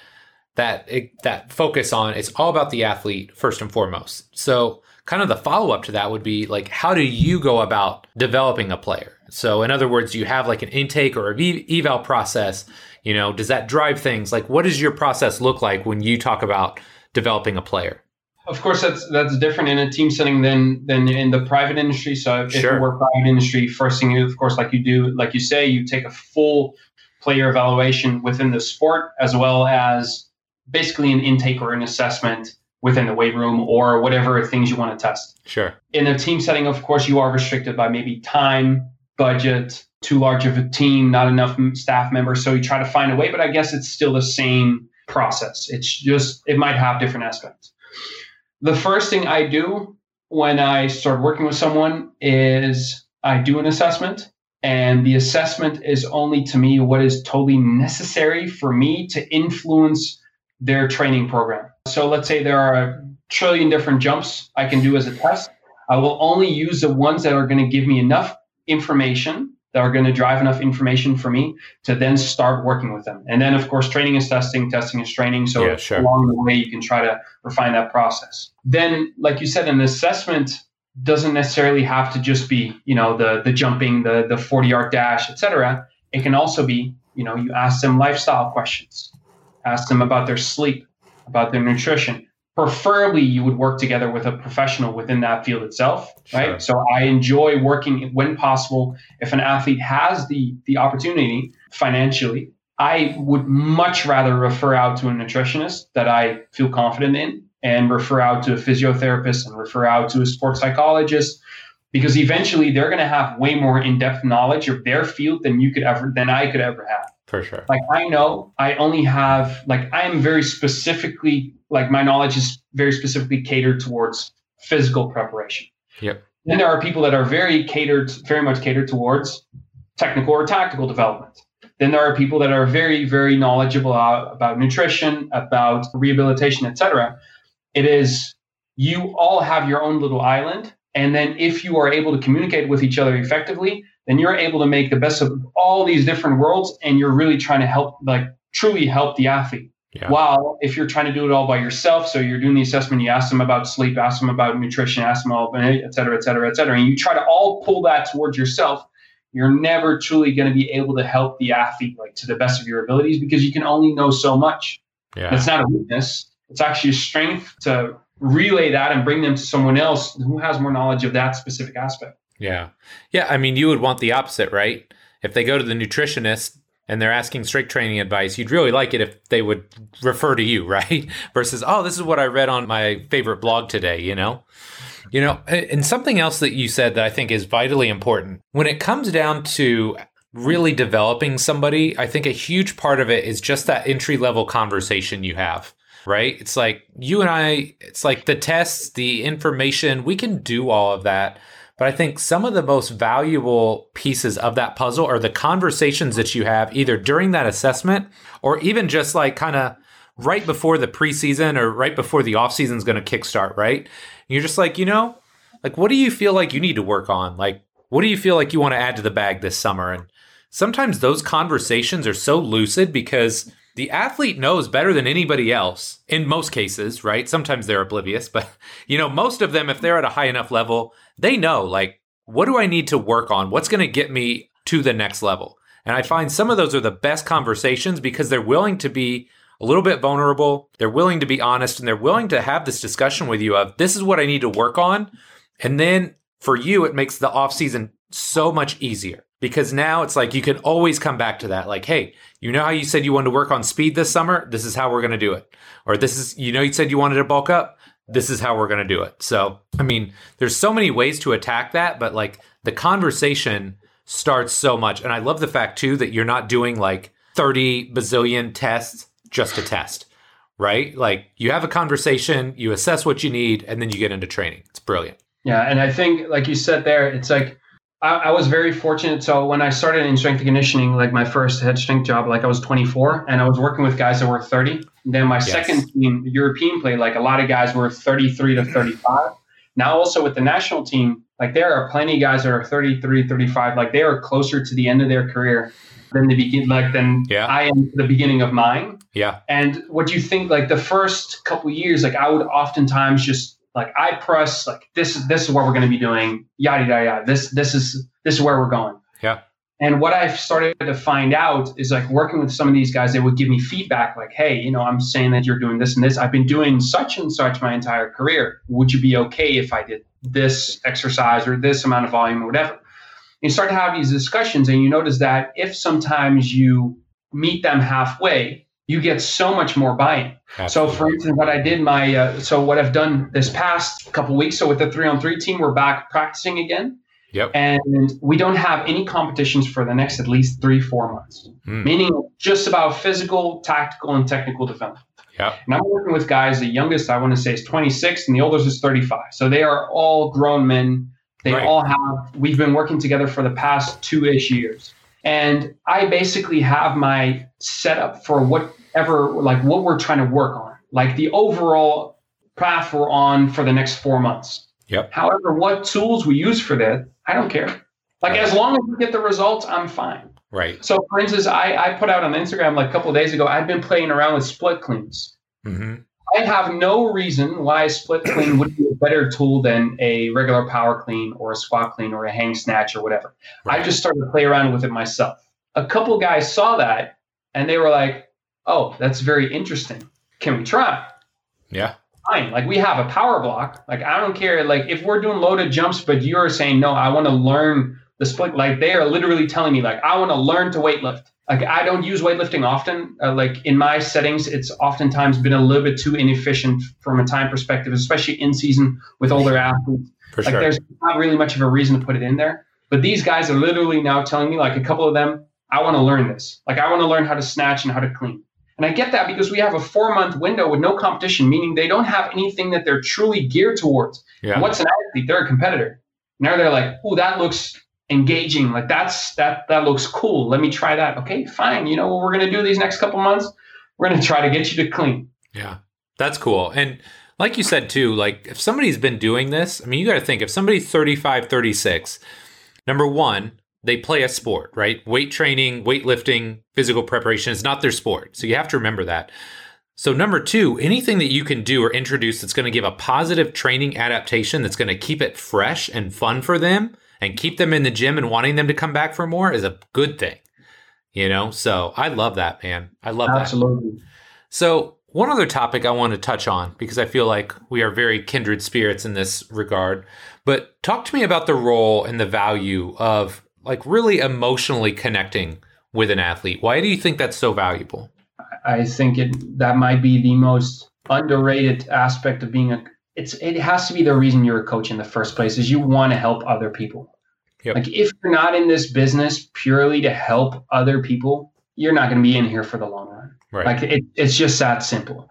focus on, it's all about the athlete first and foremost. So kind of the follow-up to that would be like, how do you go about developing a player? So in other words, do you have like an intake or eval process? You know, does that drive things? Like, what does your process look like when you talk about developing a player? Of course, that's different in a team setting than in the private industry. So if you work private industry, first thing you, of course, like you say, you take a full player evaluation within the sport, as well as basically an intake or an assessment within the weight room or whatever things you want to test. Sure. In a team setting, of course, you are restricted by maybe time, budget, too large of a team, not enough staff members. So you try to find a way, but I guess it's still the same process. It's just, it might have different aspects. The first thing I do when I start working with someone is I do an assessment. And the assessment is only to me what is totally necessary for me to influence their training program. So let's say there are a trillion different jumps I can do as a test. I will only use the ones that are going to give me enough information, that are going to drive enough information for me to then start working with them. And then, of course, training is testing, testing is training. So along the way, you can try to refine that process. Then, like you said, an assessment doesn't necessarily have to just be, you know, the jumping, the 40-yard dash, etc. It can also be, you know, you ask them lifestyle questions. Ask them about their sleep, about their nutrition. Preferably, you would work together with a professional within that field itself, right? So I enjoy working, when possible, if an athlete has the opportunity financially, I would much rather refer out to a nutritionist that I feel confident in and refer out to a physiotherapist and refer out to a sports psychologist, because eventually they're going to have way more in-depth knowledge of their field than I could ever have. For sure. Like, I know I only have, like, I'm very specifically, like, my knowledge is very specifically catered towards physical preparation. Yep. Then there are people that are very much catered towards technical or tactical development. Then there are people that are very, very knowledgeable about nutrition, about rehabilitation, etc. It is, you all have your own little island. And then if you are able to communicate with each other effectively, then you're able to make the best of all these different worlds. And you're really trying to help, like, truly help the athlete. Yeah. While if you're trying to do it all by yourself, so you're doing the assessment, you ask them about sleep, ask them about nutrition, ask them all, et cetera, et cetera, et cetera. And you try to all pull that towards yourself. You're never truly going to be able to help the athlete, like, to the best of your abilities, because you can only know so much. Yeah. That's not a weakness. It's actually a strength to relay that and bring them to someone else who has more knowledge of that specific aspect. Yeah. Yeah. I mean, you would want the opposite, right? If they go to the nutritionist and they're asking strict training advice, you'd really like it if they would refer to you, right? Versus, oh, this is what I read on my favorite blog today, you know? You know, and something else that you said that I think is vitally important, when it comes down to really developing somebody, I think a huge part of it is just that entry-level conversation you have, right? It's like you and I, it's like the tests, the information, we can do all of that. But I think some of the most valuable pieces of that puzzle are the conversations that you have either during that assessment or even just like kind of right before the preseason or right before the offseason is going to kickstart, right? And you're just like, you know, like, what do you feel like you need to work on? Like, what do you feel like you want to add to the bag this summer? And sometimes those conversations are so lucid because the athlete knows better than anybody else in most cases, right? Sometimes they're oblivious, but, you know, most of them, if they're at a high enough level, they know, like, what do I need to work on? What's going to get me to the next level? And I find some of those are the best conversations because they're willing to be a little bit vulnerable. They're willing to be honest, and they're willing to have this discussion with you of, this is what I need to work on. And then for you, it makes the offseason so much easier. Because now it's like you can always come back to that. Like, hey, you know how you said you wanted to work on speed this summer? This is how we're going to do it. Or this is, you know, you said you wanted to bulk up? This is how we're going to do it. So, I mean, there's so many ways to attack that, but like the conversation starts so much. And I love the fact too that you're not doing like 30 bazillion tests just to test, right? Like you have a conversation, you assess what you need, and then you get into training. It's brilliant. Yeah. And I think like you said there, it's like, I was very fortunate. So when I started in strength and conditioning, like my first head strength job, like I was 24 and I was working with guys that were 30. And then my second team, the European play, like a lot of guys were 33 to 35. Now also with the national team, like there are plenty of guys that are 33, 35, like they are closer to the end of their career than the beginning, like I am the beginning of mine. Yeah. And what you think, like the first couple of years, like I would oftentimes just like I press, like this is what we're going to be doing. Yada yada yada. This is where we're going. Yeah. And what I've started to find out is like working with some of these guys, they would give me feedback like, hey, you know, I'm saying that you're doing this and this. I've been doing such and such my entire career. Would you be okay if I did this exercise or this amount of volume or whatever? And you start to have these discussions, and you notice that if sometimes you meet them halfway, you get so much more buy-in. Absolutely. So for instance, what I did what I've done this past couple of weeks, so with the 3-on-3 team, we're back practicing again. Yep. And we don't have any competitions for the next at least 3-4 months, meaning just about physical, tactical, and technical development. Yep. And I'm working with guys, the youngest I want to say is 26 and the oldest is 35. So they are all grown men. They all have, we've been working together for the past 2-ish years. And I basically have my setup for whatever, like what we're trying to work on, like the overall path we're on for the next 4 months. Yep. However, what tools we use for that, I don't care. Like as long as we get the results, I'm fine. Right. So for instance, I put out on Instagram like a couple of days ago, I've been playing around with split cleans. Mm-hmm. I have no reason why a split clean would be a better tool than a regular power clean or a squat clean or a hang snatch or whatever. Right. I just started to play around with it myself. A couple guys saw that and they were like, oh, that's very interesting. Can we try? Yeah. Fine. Like we have a power block. Like I don't care. Like if we're doing loaded jumps, but you're saying, no, I want to learn the split, like they are literally telling me, like, I want to learn to weightlift. Like, I don't use weightlifting often. Like in my settings, it's oftentimes been a little bit too inefficient from a time perspective, especially in season with older athletes. For sure. Like, there's not really much of a reason to put it in there. But these guys are literally now telling me, like a couple of them, I want to learn this. Like, I want to learn how to snatch and how to clean. And I get that because we have a 4-month window with no competition, meaning they don't have anything that they're truly geared towards. Yeah. And what's an athlete? They're a competitor. Now they're like, oh, that looks engaging. Like, that looks cool. Let me try that. Okay, fine. You know what we're going to do these next couple months? We're going to try to get you to clean. Yeah, that's cool. And like you said too, like if somebody's been doing this, I mean, you got to think if somebody's 35, 36, number one, they play a sport, right? Weight training, weightlifting, physical preparation is not their sport. So you have to remember that. So number two, anything that you can do or introduce that's going to give a positive training adaptation that's going to keep it fresh and fun for them and keep them in the gym and wanting them to come back for more is a good thing. You know, so I love that, man. I love that. Absolutely. So one other topic I want to touch on, because I feel like we are very kindred spirits in this regard, but talk to me about the role and the value of like really emotionally connecting with an athlete. Why do you think that's so valuable? I think that might be the most underrated aspect of being it has to be the reason you're a coach in the first place, is you want to help other people. Yep. Like if you're not in this business purely to help other people, you're not going to be in here for the long run. Right. Like it's just that simple.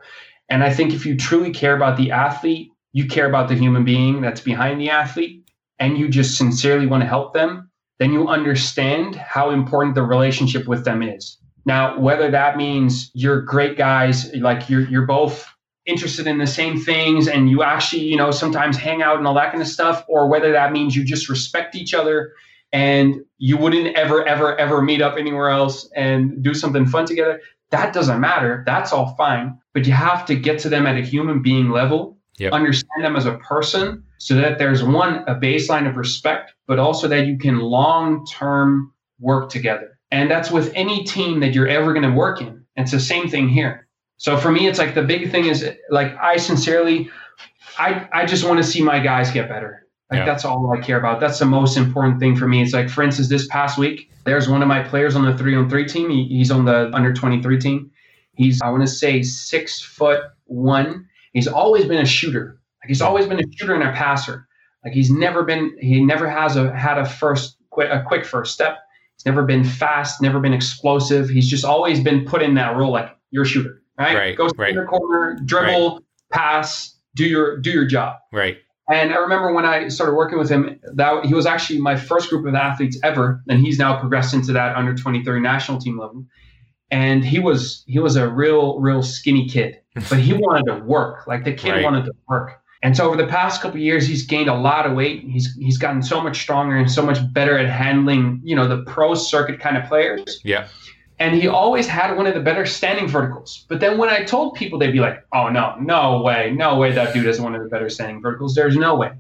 And I think if you truly care about the athlete, you care about the human being that's behind the athlete, and you just sincerely want to help them, then you understand how important the relationship with them is. Now, whether that means you're great guys, like you're both interested in the same things and you actually, you know, sometimes hang out and all that kind of stuff, or whether that means you just respect each other and you wouldn't ever meet up anywhere else and do something fun together, that doesn't matter. That's all fine. But you have to get to them at a human being level. Yep. Understand them as a person so that there's a baseline of respect, but also that you can long-term work together. And that's with any team that you're ever going to work in. It's the same thing here. So for me, it's like the big thing is like, I just want to see my guys get better. Like, yeah. That's all I care about. That's the most important thing for me. It's like, for instance, this past week, there's one of my players on the 3-on-3 team. He's on the under 23 team. He's, I want to say 6'1". He's always been a shooter. Like he's always been a shooter and a passer. Like he never had a quick first step. He's never been fast, never been explosive. He's just always been put in that role. Like you're a shooter, right? Go to the corner, dribble, pass, do your job. Right. And I remember when I started working with him, that he was actually my first group of athletes ever. And he's now progressed into that under 23 national team level. And he was a real skinny kid, but he wanted to work. Like the kid wanted to work. And so over the past couple of years, he's gained a lot of weight. He's gotten so much stronger and so much better at handling, you know, the pro circuit kind of players. Yeah. And he always had one of the better standing verticals. But then when I told people, they'd be like, oh, no way that dude has one of the better standing verticals. There's no way.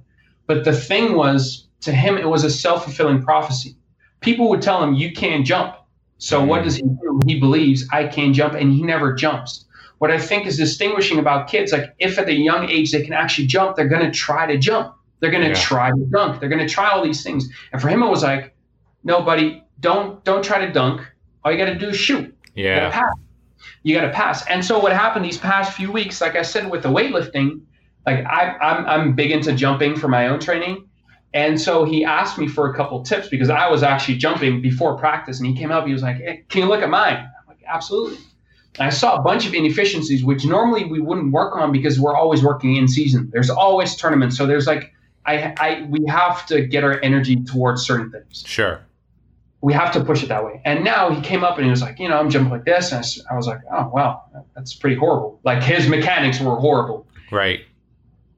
But the thing was, to him, it was a self-fulfilling prophecy. People would tell him, you can't jump. So what does he do? He believes I can jump, and he never jumps. What I think is distinguishing about kids, like if at a young age they can actually jump, they're going to try to jump. They're going to try to dunk. They're going to try all these things. And for him, it was like, no, buddy, don't try to dunk. All you got to do is shoot. Yeah. You got to pass. And so what happened these past few weeks, like I said, with the weightlifting, like I'm big into jumping for my own training. And so he asked me for a couple tips because I was actually jumping before practice, and he came up, he was like, hey, can you look at mine? I'm like, absolutely. And I saw a bunch of inefficiencies, which normally we wouldn't work on because we're always working in season. There's always tournaments. So there's like, we have to get our energy towards certain things. Sure. We have to push it that way. And now he came up and he was like, you know, I'm jumping like this. And I was like, oh, wow, that's pretty horrible. Like his mechanics were horrible. Right.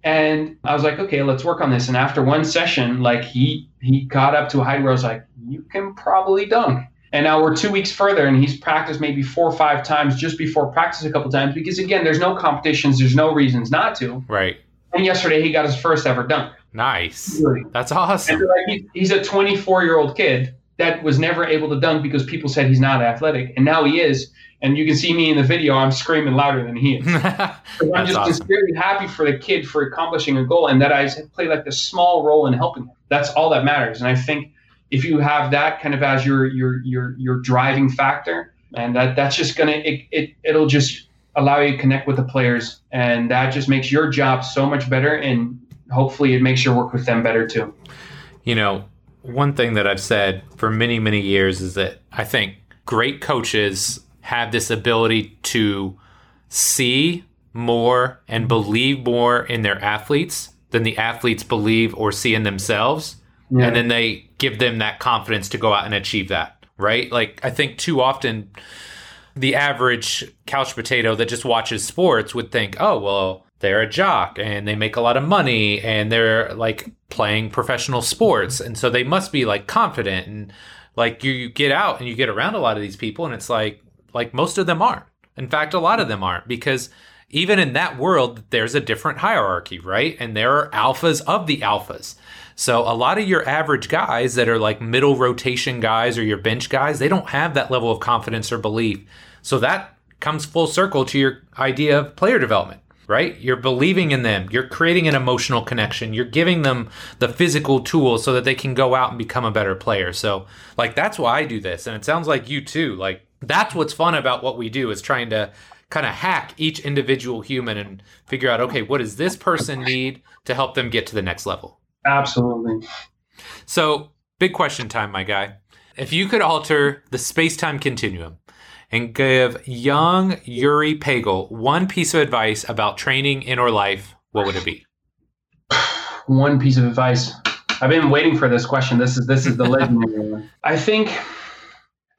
And I was like, okay, let's work on this. And after one session, like he got up to a height where I was like, you can probably dunk. And now we're 2 weeks further, and he's practiced maybe 4 or 5 times just before practice a couple times because, again, there's no competitions. There's no reasons not to. Right. And yesterday he got his first ever dunk. Nice. Really. That's awesome. And like, he's a 24-year-old kid that was never able to dunk because people said he's not athletic. And now he is. And you can see me in the video, I'm screaming louder than he is. I'm just awesome. Very happy for the kid for accomplishing a goal, and that I play like a small role in helping him. That's all that matters. And I think if you have that kind of as your driving factor, and that's just gonna it'll just allow you to connect with the players, and that just makes your job so much better, and hopefully it makes your work with them better too. You know, one thing that I've said for many, many years is that I think great coaches have this ability to see more and believe more in their athletes than the athletes believe or see in themselves. Yeah. And then they give them that confidence to go out and achieve that, right? Like, I think too often the average couch potato that just watches sports would think, oh, well, they're a jock and they make a lot of money and they're like playing professional sports. And so they must be like confident. And like you get out and you get around a lot of these people, and it's like most of them aren't. In fact, a lot of them aren't, because even in that world, there's a different hierarchy, right? And there are alphas of the alphas. So a lot of your average guys that are like middle rotation guys or your bench guys, they don't have that level of confidence or belief. So that comes full circle to your idea of player development, right? You're believing in them. You're creating an emotional connection. You're giving them the physical tools so that they can go out and become a better player. So like, that's why I do this. And it sounds like you too. Like, that's what's fun about what we do, is trying to kind of hack each individual human and figure out, okay, what does this person need to help them get to the next level? Absolutely. So, big question time, my guy. If you could alter the space-time continuum and give young Yoeri Pegel one piece of advice about training in or life, what would it be? One piece of advice. I've been waiting for this question. This is the legendary one. I think,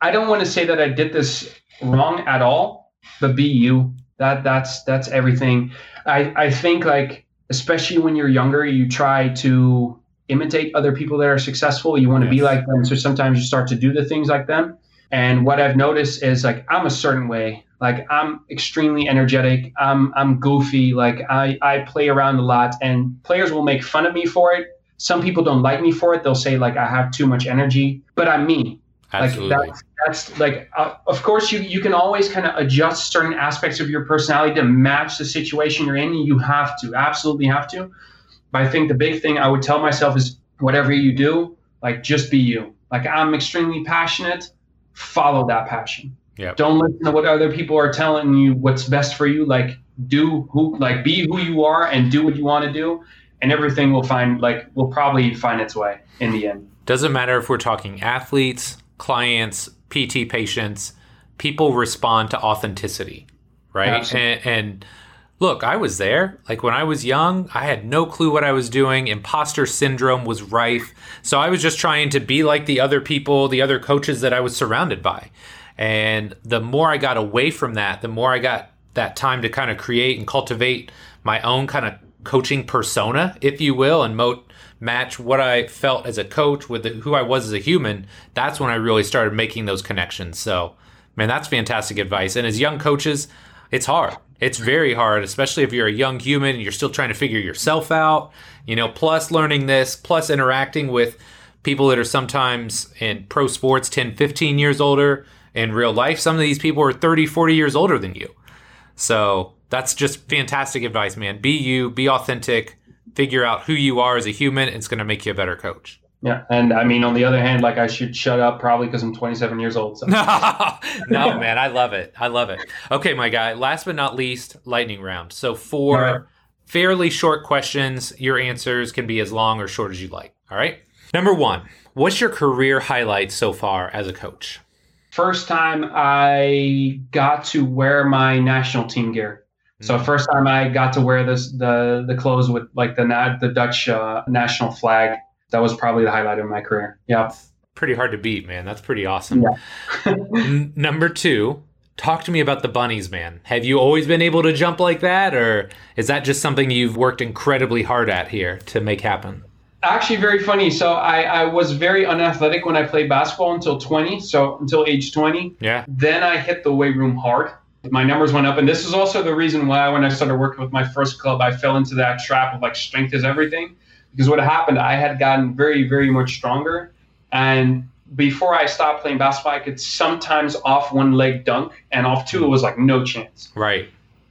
I don't want to say that I did this wrong at all, but be you. That's everything. I think, like, especially when you're younger, you try to imitate other people that are successful. You want to be like them. So sometimes you start to do the things like them. And what I've noticed is, like, I'm a certain way. Like, I'm extremely energetic. I'm goofy. Like, I play around a lot, and players will make fun of me for it. Some people don't like me for it. They'll say, like, I have too much energy, but I'm me. Absolutely. Like, that's like, of course, you can always kind of adjust certain aspects of your personality to match the situation you're in. You have to, absolutely have to. But I think the big thing I would tell myself is, whatever you do, like, just be you. Like, I'm extremely passionate. Follow that passion. Yeah. Don't listen to what other people are telling you what's best for you. Like, be who you are and do what you want to do. And everything will probably find its way in the end. Doesn't matter if we're talking athletes, clients, PT patients, people respond to authenticity, right? And look, I was there. Like, when I was young, I had no clue what I was doing. Imposter syndrome was rife. So I was just trying to be like the other people, the other coaches that I was surrounded by. And the more I got away from that, the more I got that time to kind of create and cultivate my own kind of coaching persona, if you will, and match what I felt as a coach with who I was as a human. That's when I really started making those connections. So, man, that's fantastic advice. And as young coaches, it's hard. It's very hard, especially if you're a young human and you're still trying to figure yourself out, you know, plus learning this, plus interacting with people that are sometimes in pro sports 10, 15 years older. In real life, some of these people are 30, 40 years older than you. So that's just fantastic advice, man. Be you, be authentic. Figure out who you are as a human. It's going to make you a better coach. Yeah. And I mean, on the other hand, like, I should shut up probably because I'm 27 years old. So. No, man, I love it. I love it. Okay, my guy, last but not least, lightning round. So four fairly short questions. Your answers can be as long or short as you like. All right. Number one, what's your career highlight so far as a coach? First time I got to wear my national team gear. So first time I got to wear this the clothes with, like, the Dutch national flag. That was probably the highlight of my career. Yeah. Pretty hard to beat, man. That's pretty awesome. Yeah. Number two, talk to me about the bunnies, man. Have you always been able to jump like that, or is that just something you've worked incredibly hard at here to make happen? Actually, very funny. So I was very unathletic when I played basketball until age 20. Yeah. Then I hit the weight room hard. My numbers went up, and this is also the reason why when I started working with my first club, I fell into that trap of, like, strength is everything. Because what happened, I had gotten very, very much stronger, and before I stopped playing basketball, I could sometimes off one leg dunk, and off two it was like no chance. Right.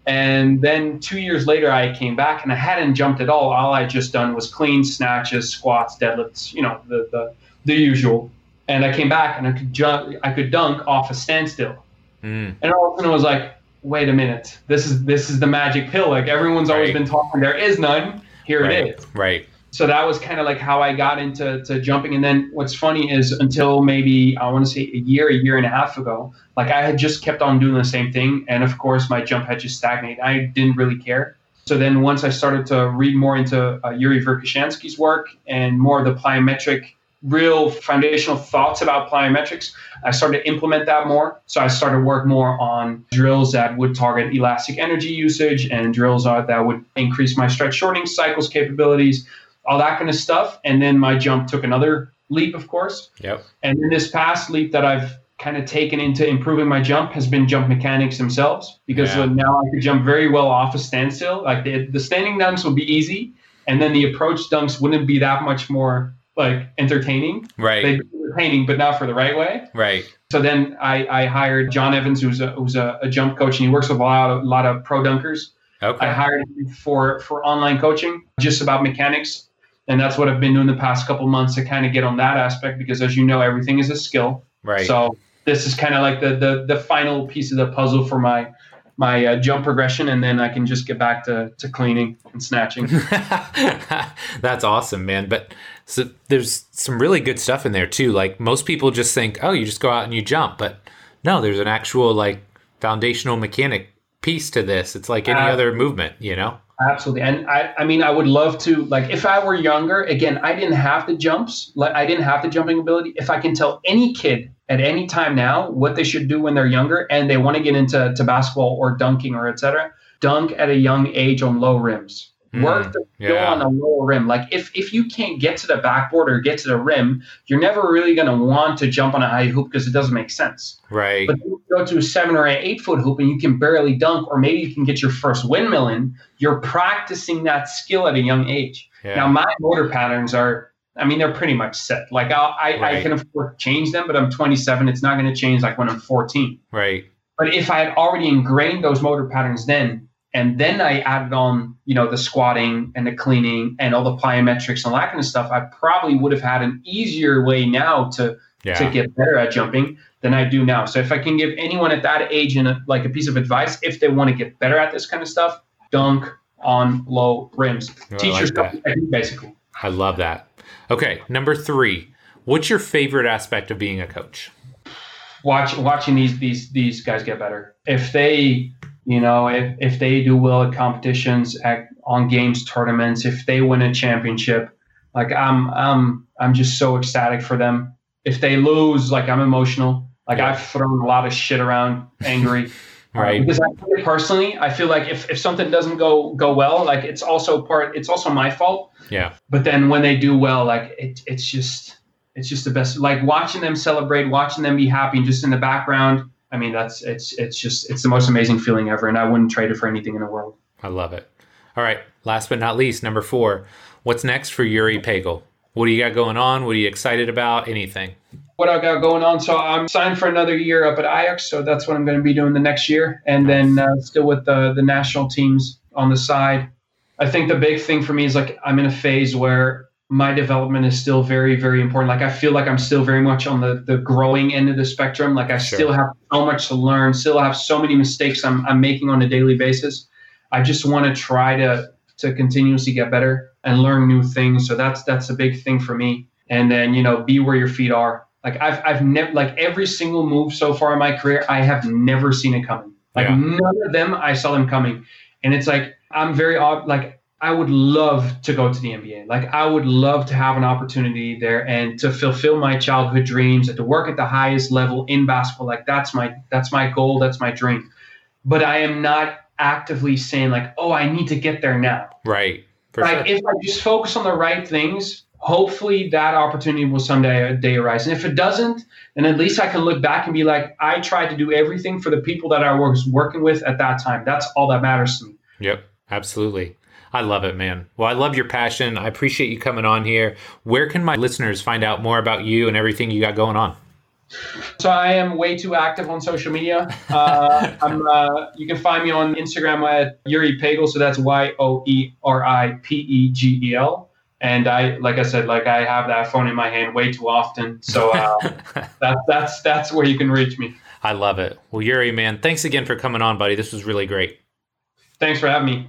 And then 2 years later, I came back, and I hadn't jumped at all. All I just done was clean snatches, squats, deadlifts, you know, the the usual. And I came back and I could dunk off a standstill. Mm. And all of a sudden I was like, wait a minute, this is the magic pill. Like everyone's always been talking, there is none. Here it is. Right. So that was kind of like how I got into jumping. And then what's funny is until maybe, I want to say a year and a half ago, like I had just kept on doing the same thing. And of course, my jump had just stagnated. I didn't really care. So then once I started to read more into Yoeri Verkashansky's work and more of the plyometric, real foundational thoughts about plyometrics, I started to implement that more. So I started to work more on drills that would target elastic energy usage and drills that would increase my stretch shortening cycles capabilities, all that kind of stuff. And then my jump took another leap, of course. Yep. And then this past leap that I've kind of taken into improving my jump has been jump mechanics themselves, because now I can jump very well off a standstill. Like the standing dunks will be easy. And then the approach dunks wouldn't be that much more like entertaining. Right. They'd be entertaining, but not for the right way. Right. So then I hired John Evans, who's a jump coach, and he works with a lot of pro dunkers. Okay. I hired him for online coaching, just about mechanics. And that's what I've been doing the past couple months to kind of get on that aspect, because as you know, everything is a skill. Right. So this is kind of like the final piece of the puzzle for my jump progression. And then I can just get back to cleaning and snatching. That's awesome, man. But so there's some really good stuff in there too. Like most people just think, oh, you just go out and you jump. But no, there's an actual like foundational mechanic piece to this. It's like any other movement, you know? Absolutely. And I mean, I would love to, like, if I were younger, again, I didn't have the jumps. Like, I didn't have the jumping ability. If I can tell any kid at any time now what they should do when they're younger and they want to get into basketball or dunking or et cetera, dunk at a young age on low rims. Work the skill on a lower rim. Like if you can't get to the backboard or get to the rim, you're never really going to want to jump on a high hoop because it doesn't make sense. Right. But if you go to a 7 or an 8 foot hoop and you can barely dunk, or maybe you can get your first windmill in, you're practicing that skill at a young age. Yeah. Now my motor patterns are, I mean, they're pretty much set. Like I can of course change them, but I'm 27. It's not going to change like when I'm 14. Right. But if I had already ingrained those motor patterns then, and then I added on, you know, the squatting and the cleaning and all the plyometrics and all that kind of stuff, I probably would have had an easier way now to get better at jumping than I do now. So if I can give anyone at that age a piece of advice, if they want to get better at this kind of stuff, dunk on low rims. Oh, teach yourself basically. I love that. Okay, number 3. What's your favorite aspect of being a coach? Watching these guys get better. If they... You know, if they do well at competitions, on games, tournaments, if they win a championship, like I'm just so ecstatic for them. If they lose, like I'm emotional. Like I've thrown a lot of shit around, angry. Right. Because I feel like if something doesn't go well, like it's also my fault. Yeah. But then when they do well, like it's just the best. Like watching them celebrate, watching them be happy, and just in the background. I mean, it's the most amazing feeling ever, and I wouldn't trade it for anything in the world. I love it. All right, last but not least, number 4. What's next for Yoeri Pegel? What do you got going on? What are you excited about? Anything? What I got going on? So I'm signed for another year up at Ajax, so that's what I'm going to be doing the next year, and then still with the national teams on the side. I think the big thing for me is like I'm in a phase where my development is still very, very important. Like I feel like I'm still very much on the growing end of the spectrum. Like I still have so much to learn, still have so many mistakes I'm making on a daily basis. I just want to try to continuously get better and learn new things. So that's a big thing for me. And then, you know, be where your feet are. Like I've never, like every single move so far in my career, I have never seen it coming. Like none of them, I saw them coming. And it's like, I'm very odd. Like, I would love to go to the NBA. Like I would love to have an opportunity there and to fulfill my childhood dreams and to work at the highest level in basketball. Like that's my goal. That's my dream. But I am not actively saying like, oh, I need to get there now. Right. If I just focus on the right things, hopefully that opportunity will someday arise. And if it doesn't, then at least I can look back and be like, I tried to do everything for the people that I was working with at that time. That's all that matters to me. Yep. Absolutely. I love it, man. Well, I love your passion. I appreciate you coming on here. Where can my listeners find out more about you and everything you got going on? So I am way too active on social media. You can find me on Instagram at Yoeri Pegel. So that's Yoeri Pegel. And I, like I said, like I have that phone in my hand way too often. So that's where you can reach me. I love it. Well, Yoeri, man, thanks again for coming on, buddy. This was really great. Thanks for having me.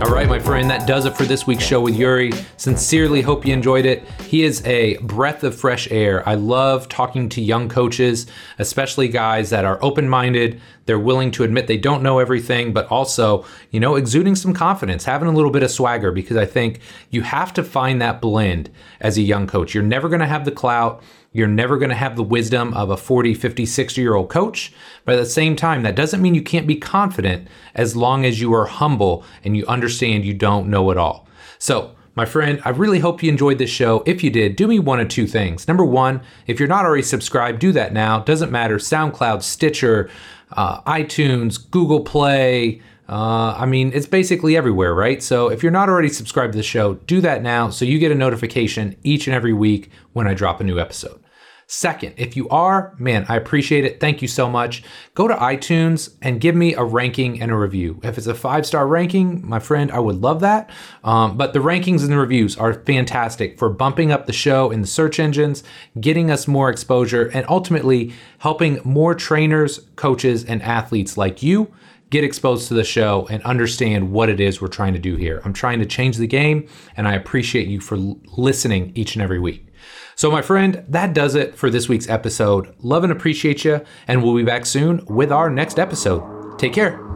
All right, my friend, that does it for this week's show with Yoeri. Sincerely hope you enjoyed it. He is a breath of fresh air. I love talking to young coaches, especially guys that are open-minded. They're willing to admit they don't know everything, but also, you know, exuding some confidence, having a little bit of swagger, because I think you have to find that blend as a young coach. You're never going to have the clout. You're never going to have the wisdom of a 40, 50, 60-year-old coach. But at the same time, that doesn't mean you can't be confident as long as you are humble and you understand you don't know it all. So, my friend, I really hope you enjoyed this show. If you did, do me one of two things. Number one, if you're not already subscribed, do that now. Doesn't matter. SoundCloud, Stitcher, iTunes, Google Play. I mean, it's basically everywhere, right? So if you're not already subscribed to the show, do that now so you get a notification each and every week when I drop a new episode. Second, if you are, man, I appreciate it. Thank you so much. Go to iTunes and give me a ranking and a review. If it's a 5-star ranking, my friend, I would love that. But the rankings and the reviews are fantastic for bumping up the show in the search engines, getting us more exposure, and ultimately helping more trainers, coaches, and athletes like you get exposed to the show and understand what it is we're trying to do here. I'm trying to change the game, and I appreciate you for listening each and every week. So my friend, that does it for this week's episode. Love and appreciate you, and we'll be back soon with our next episode. Take care.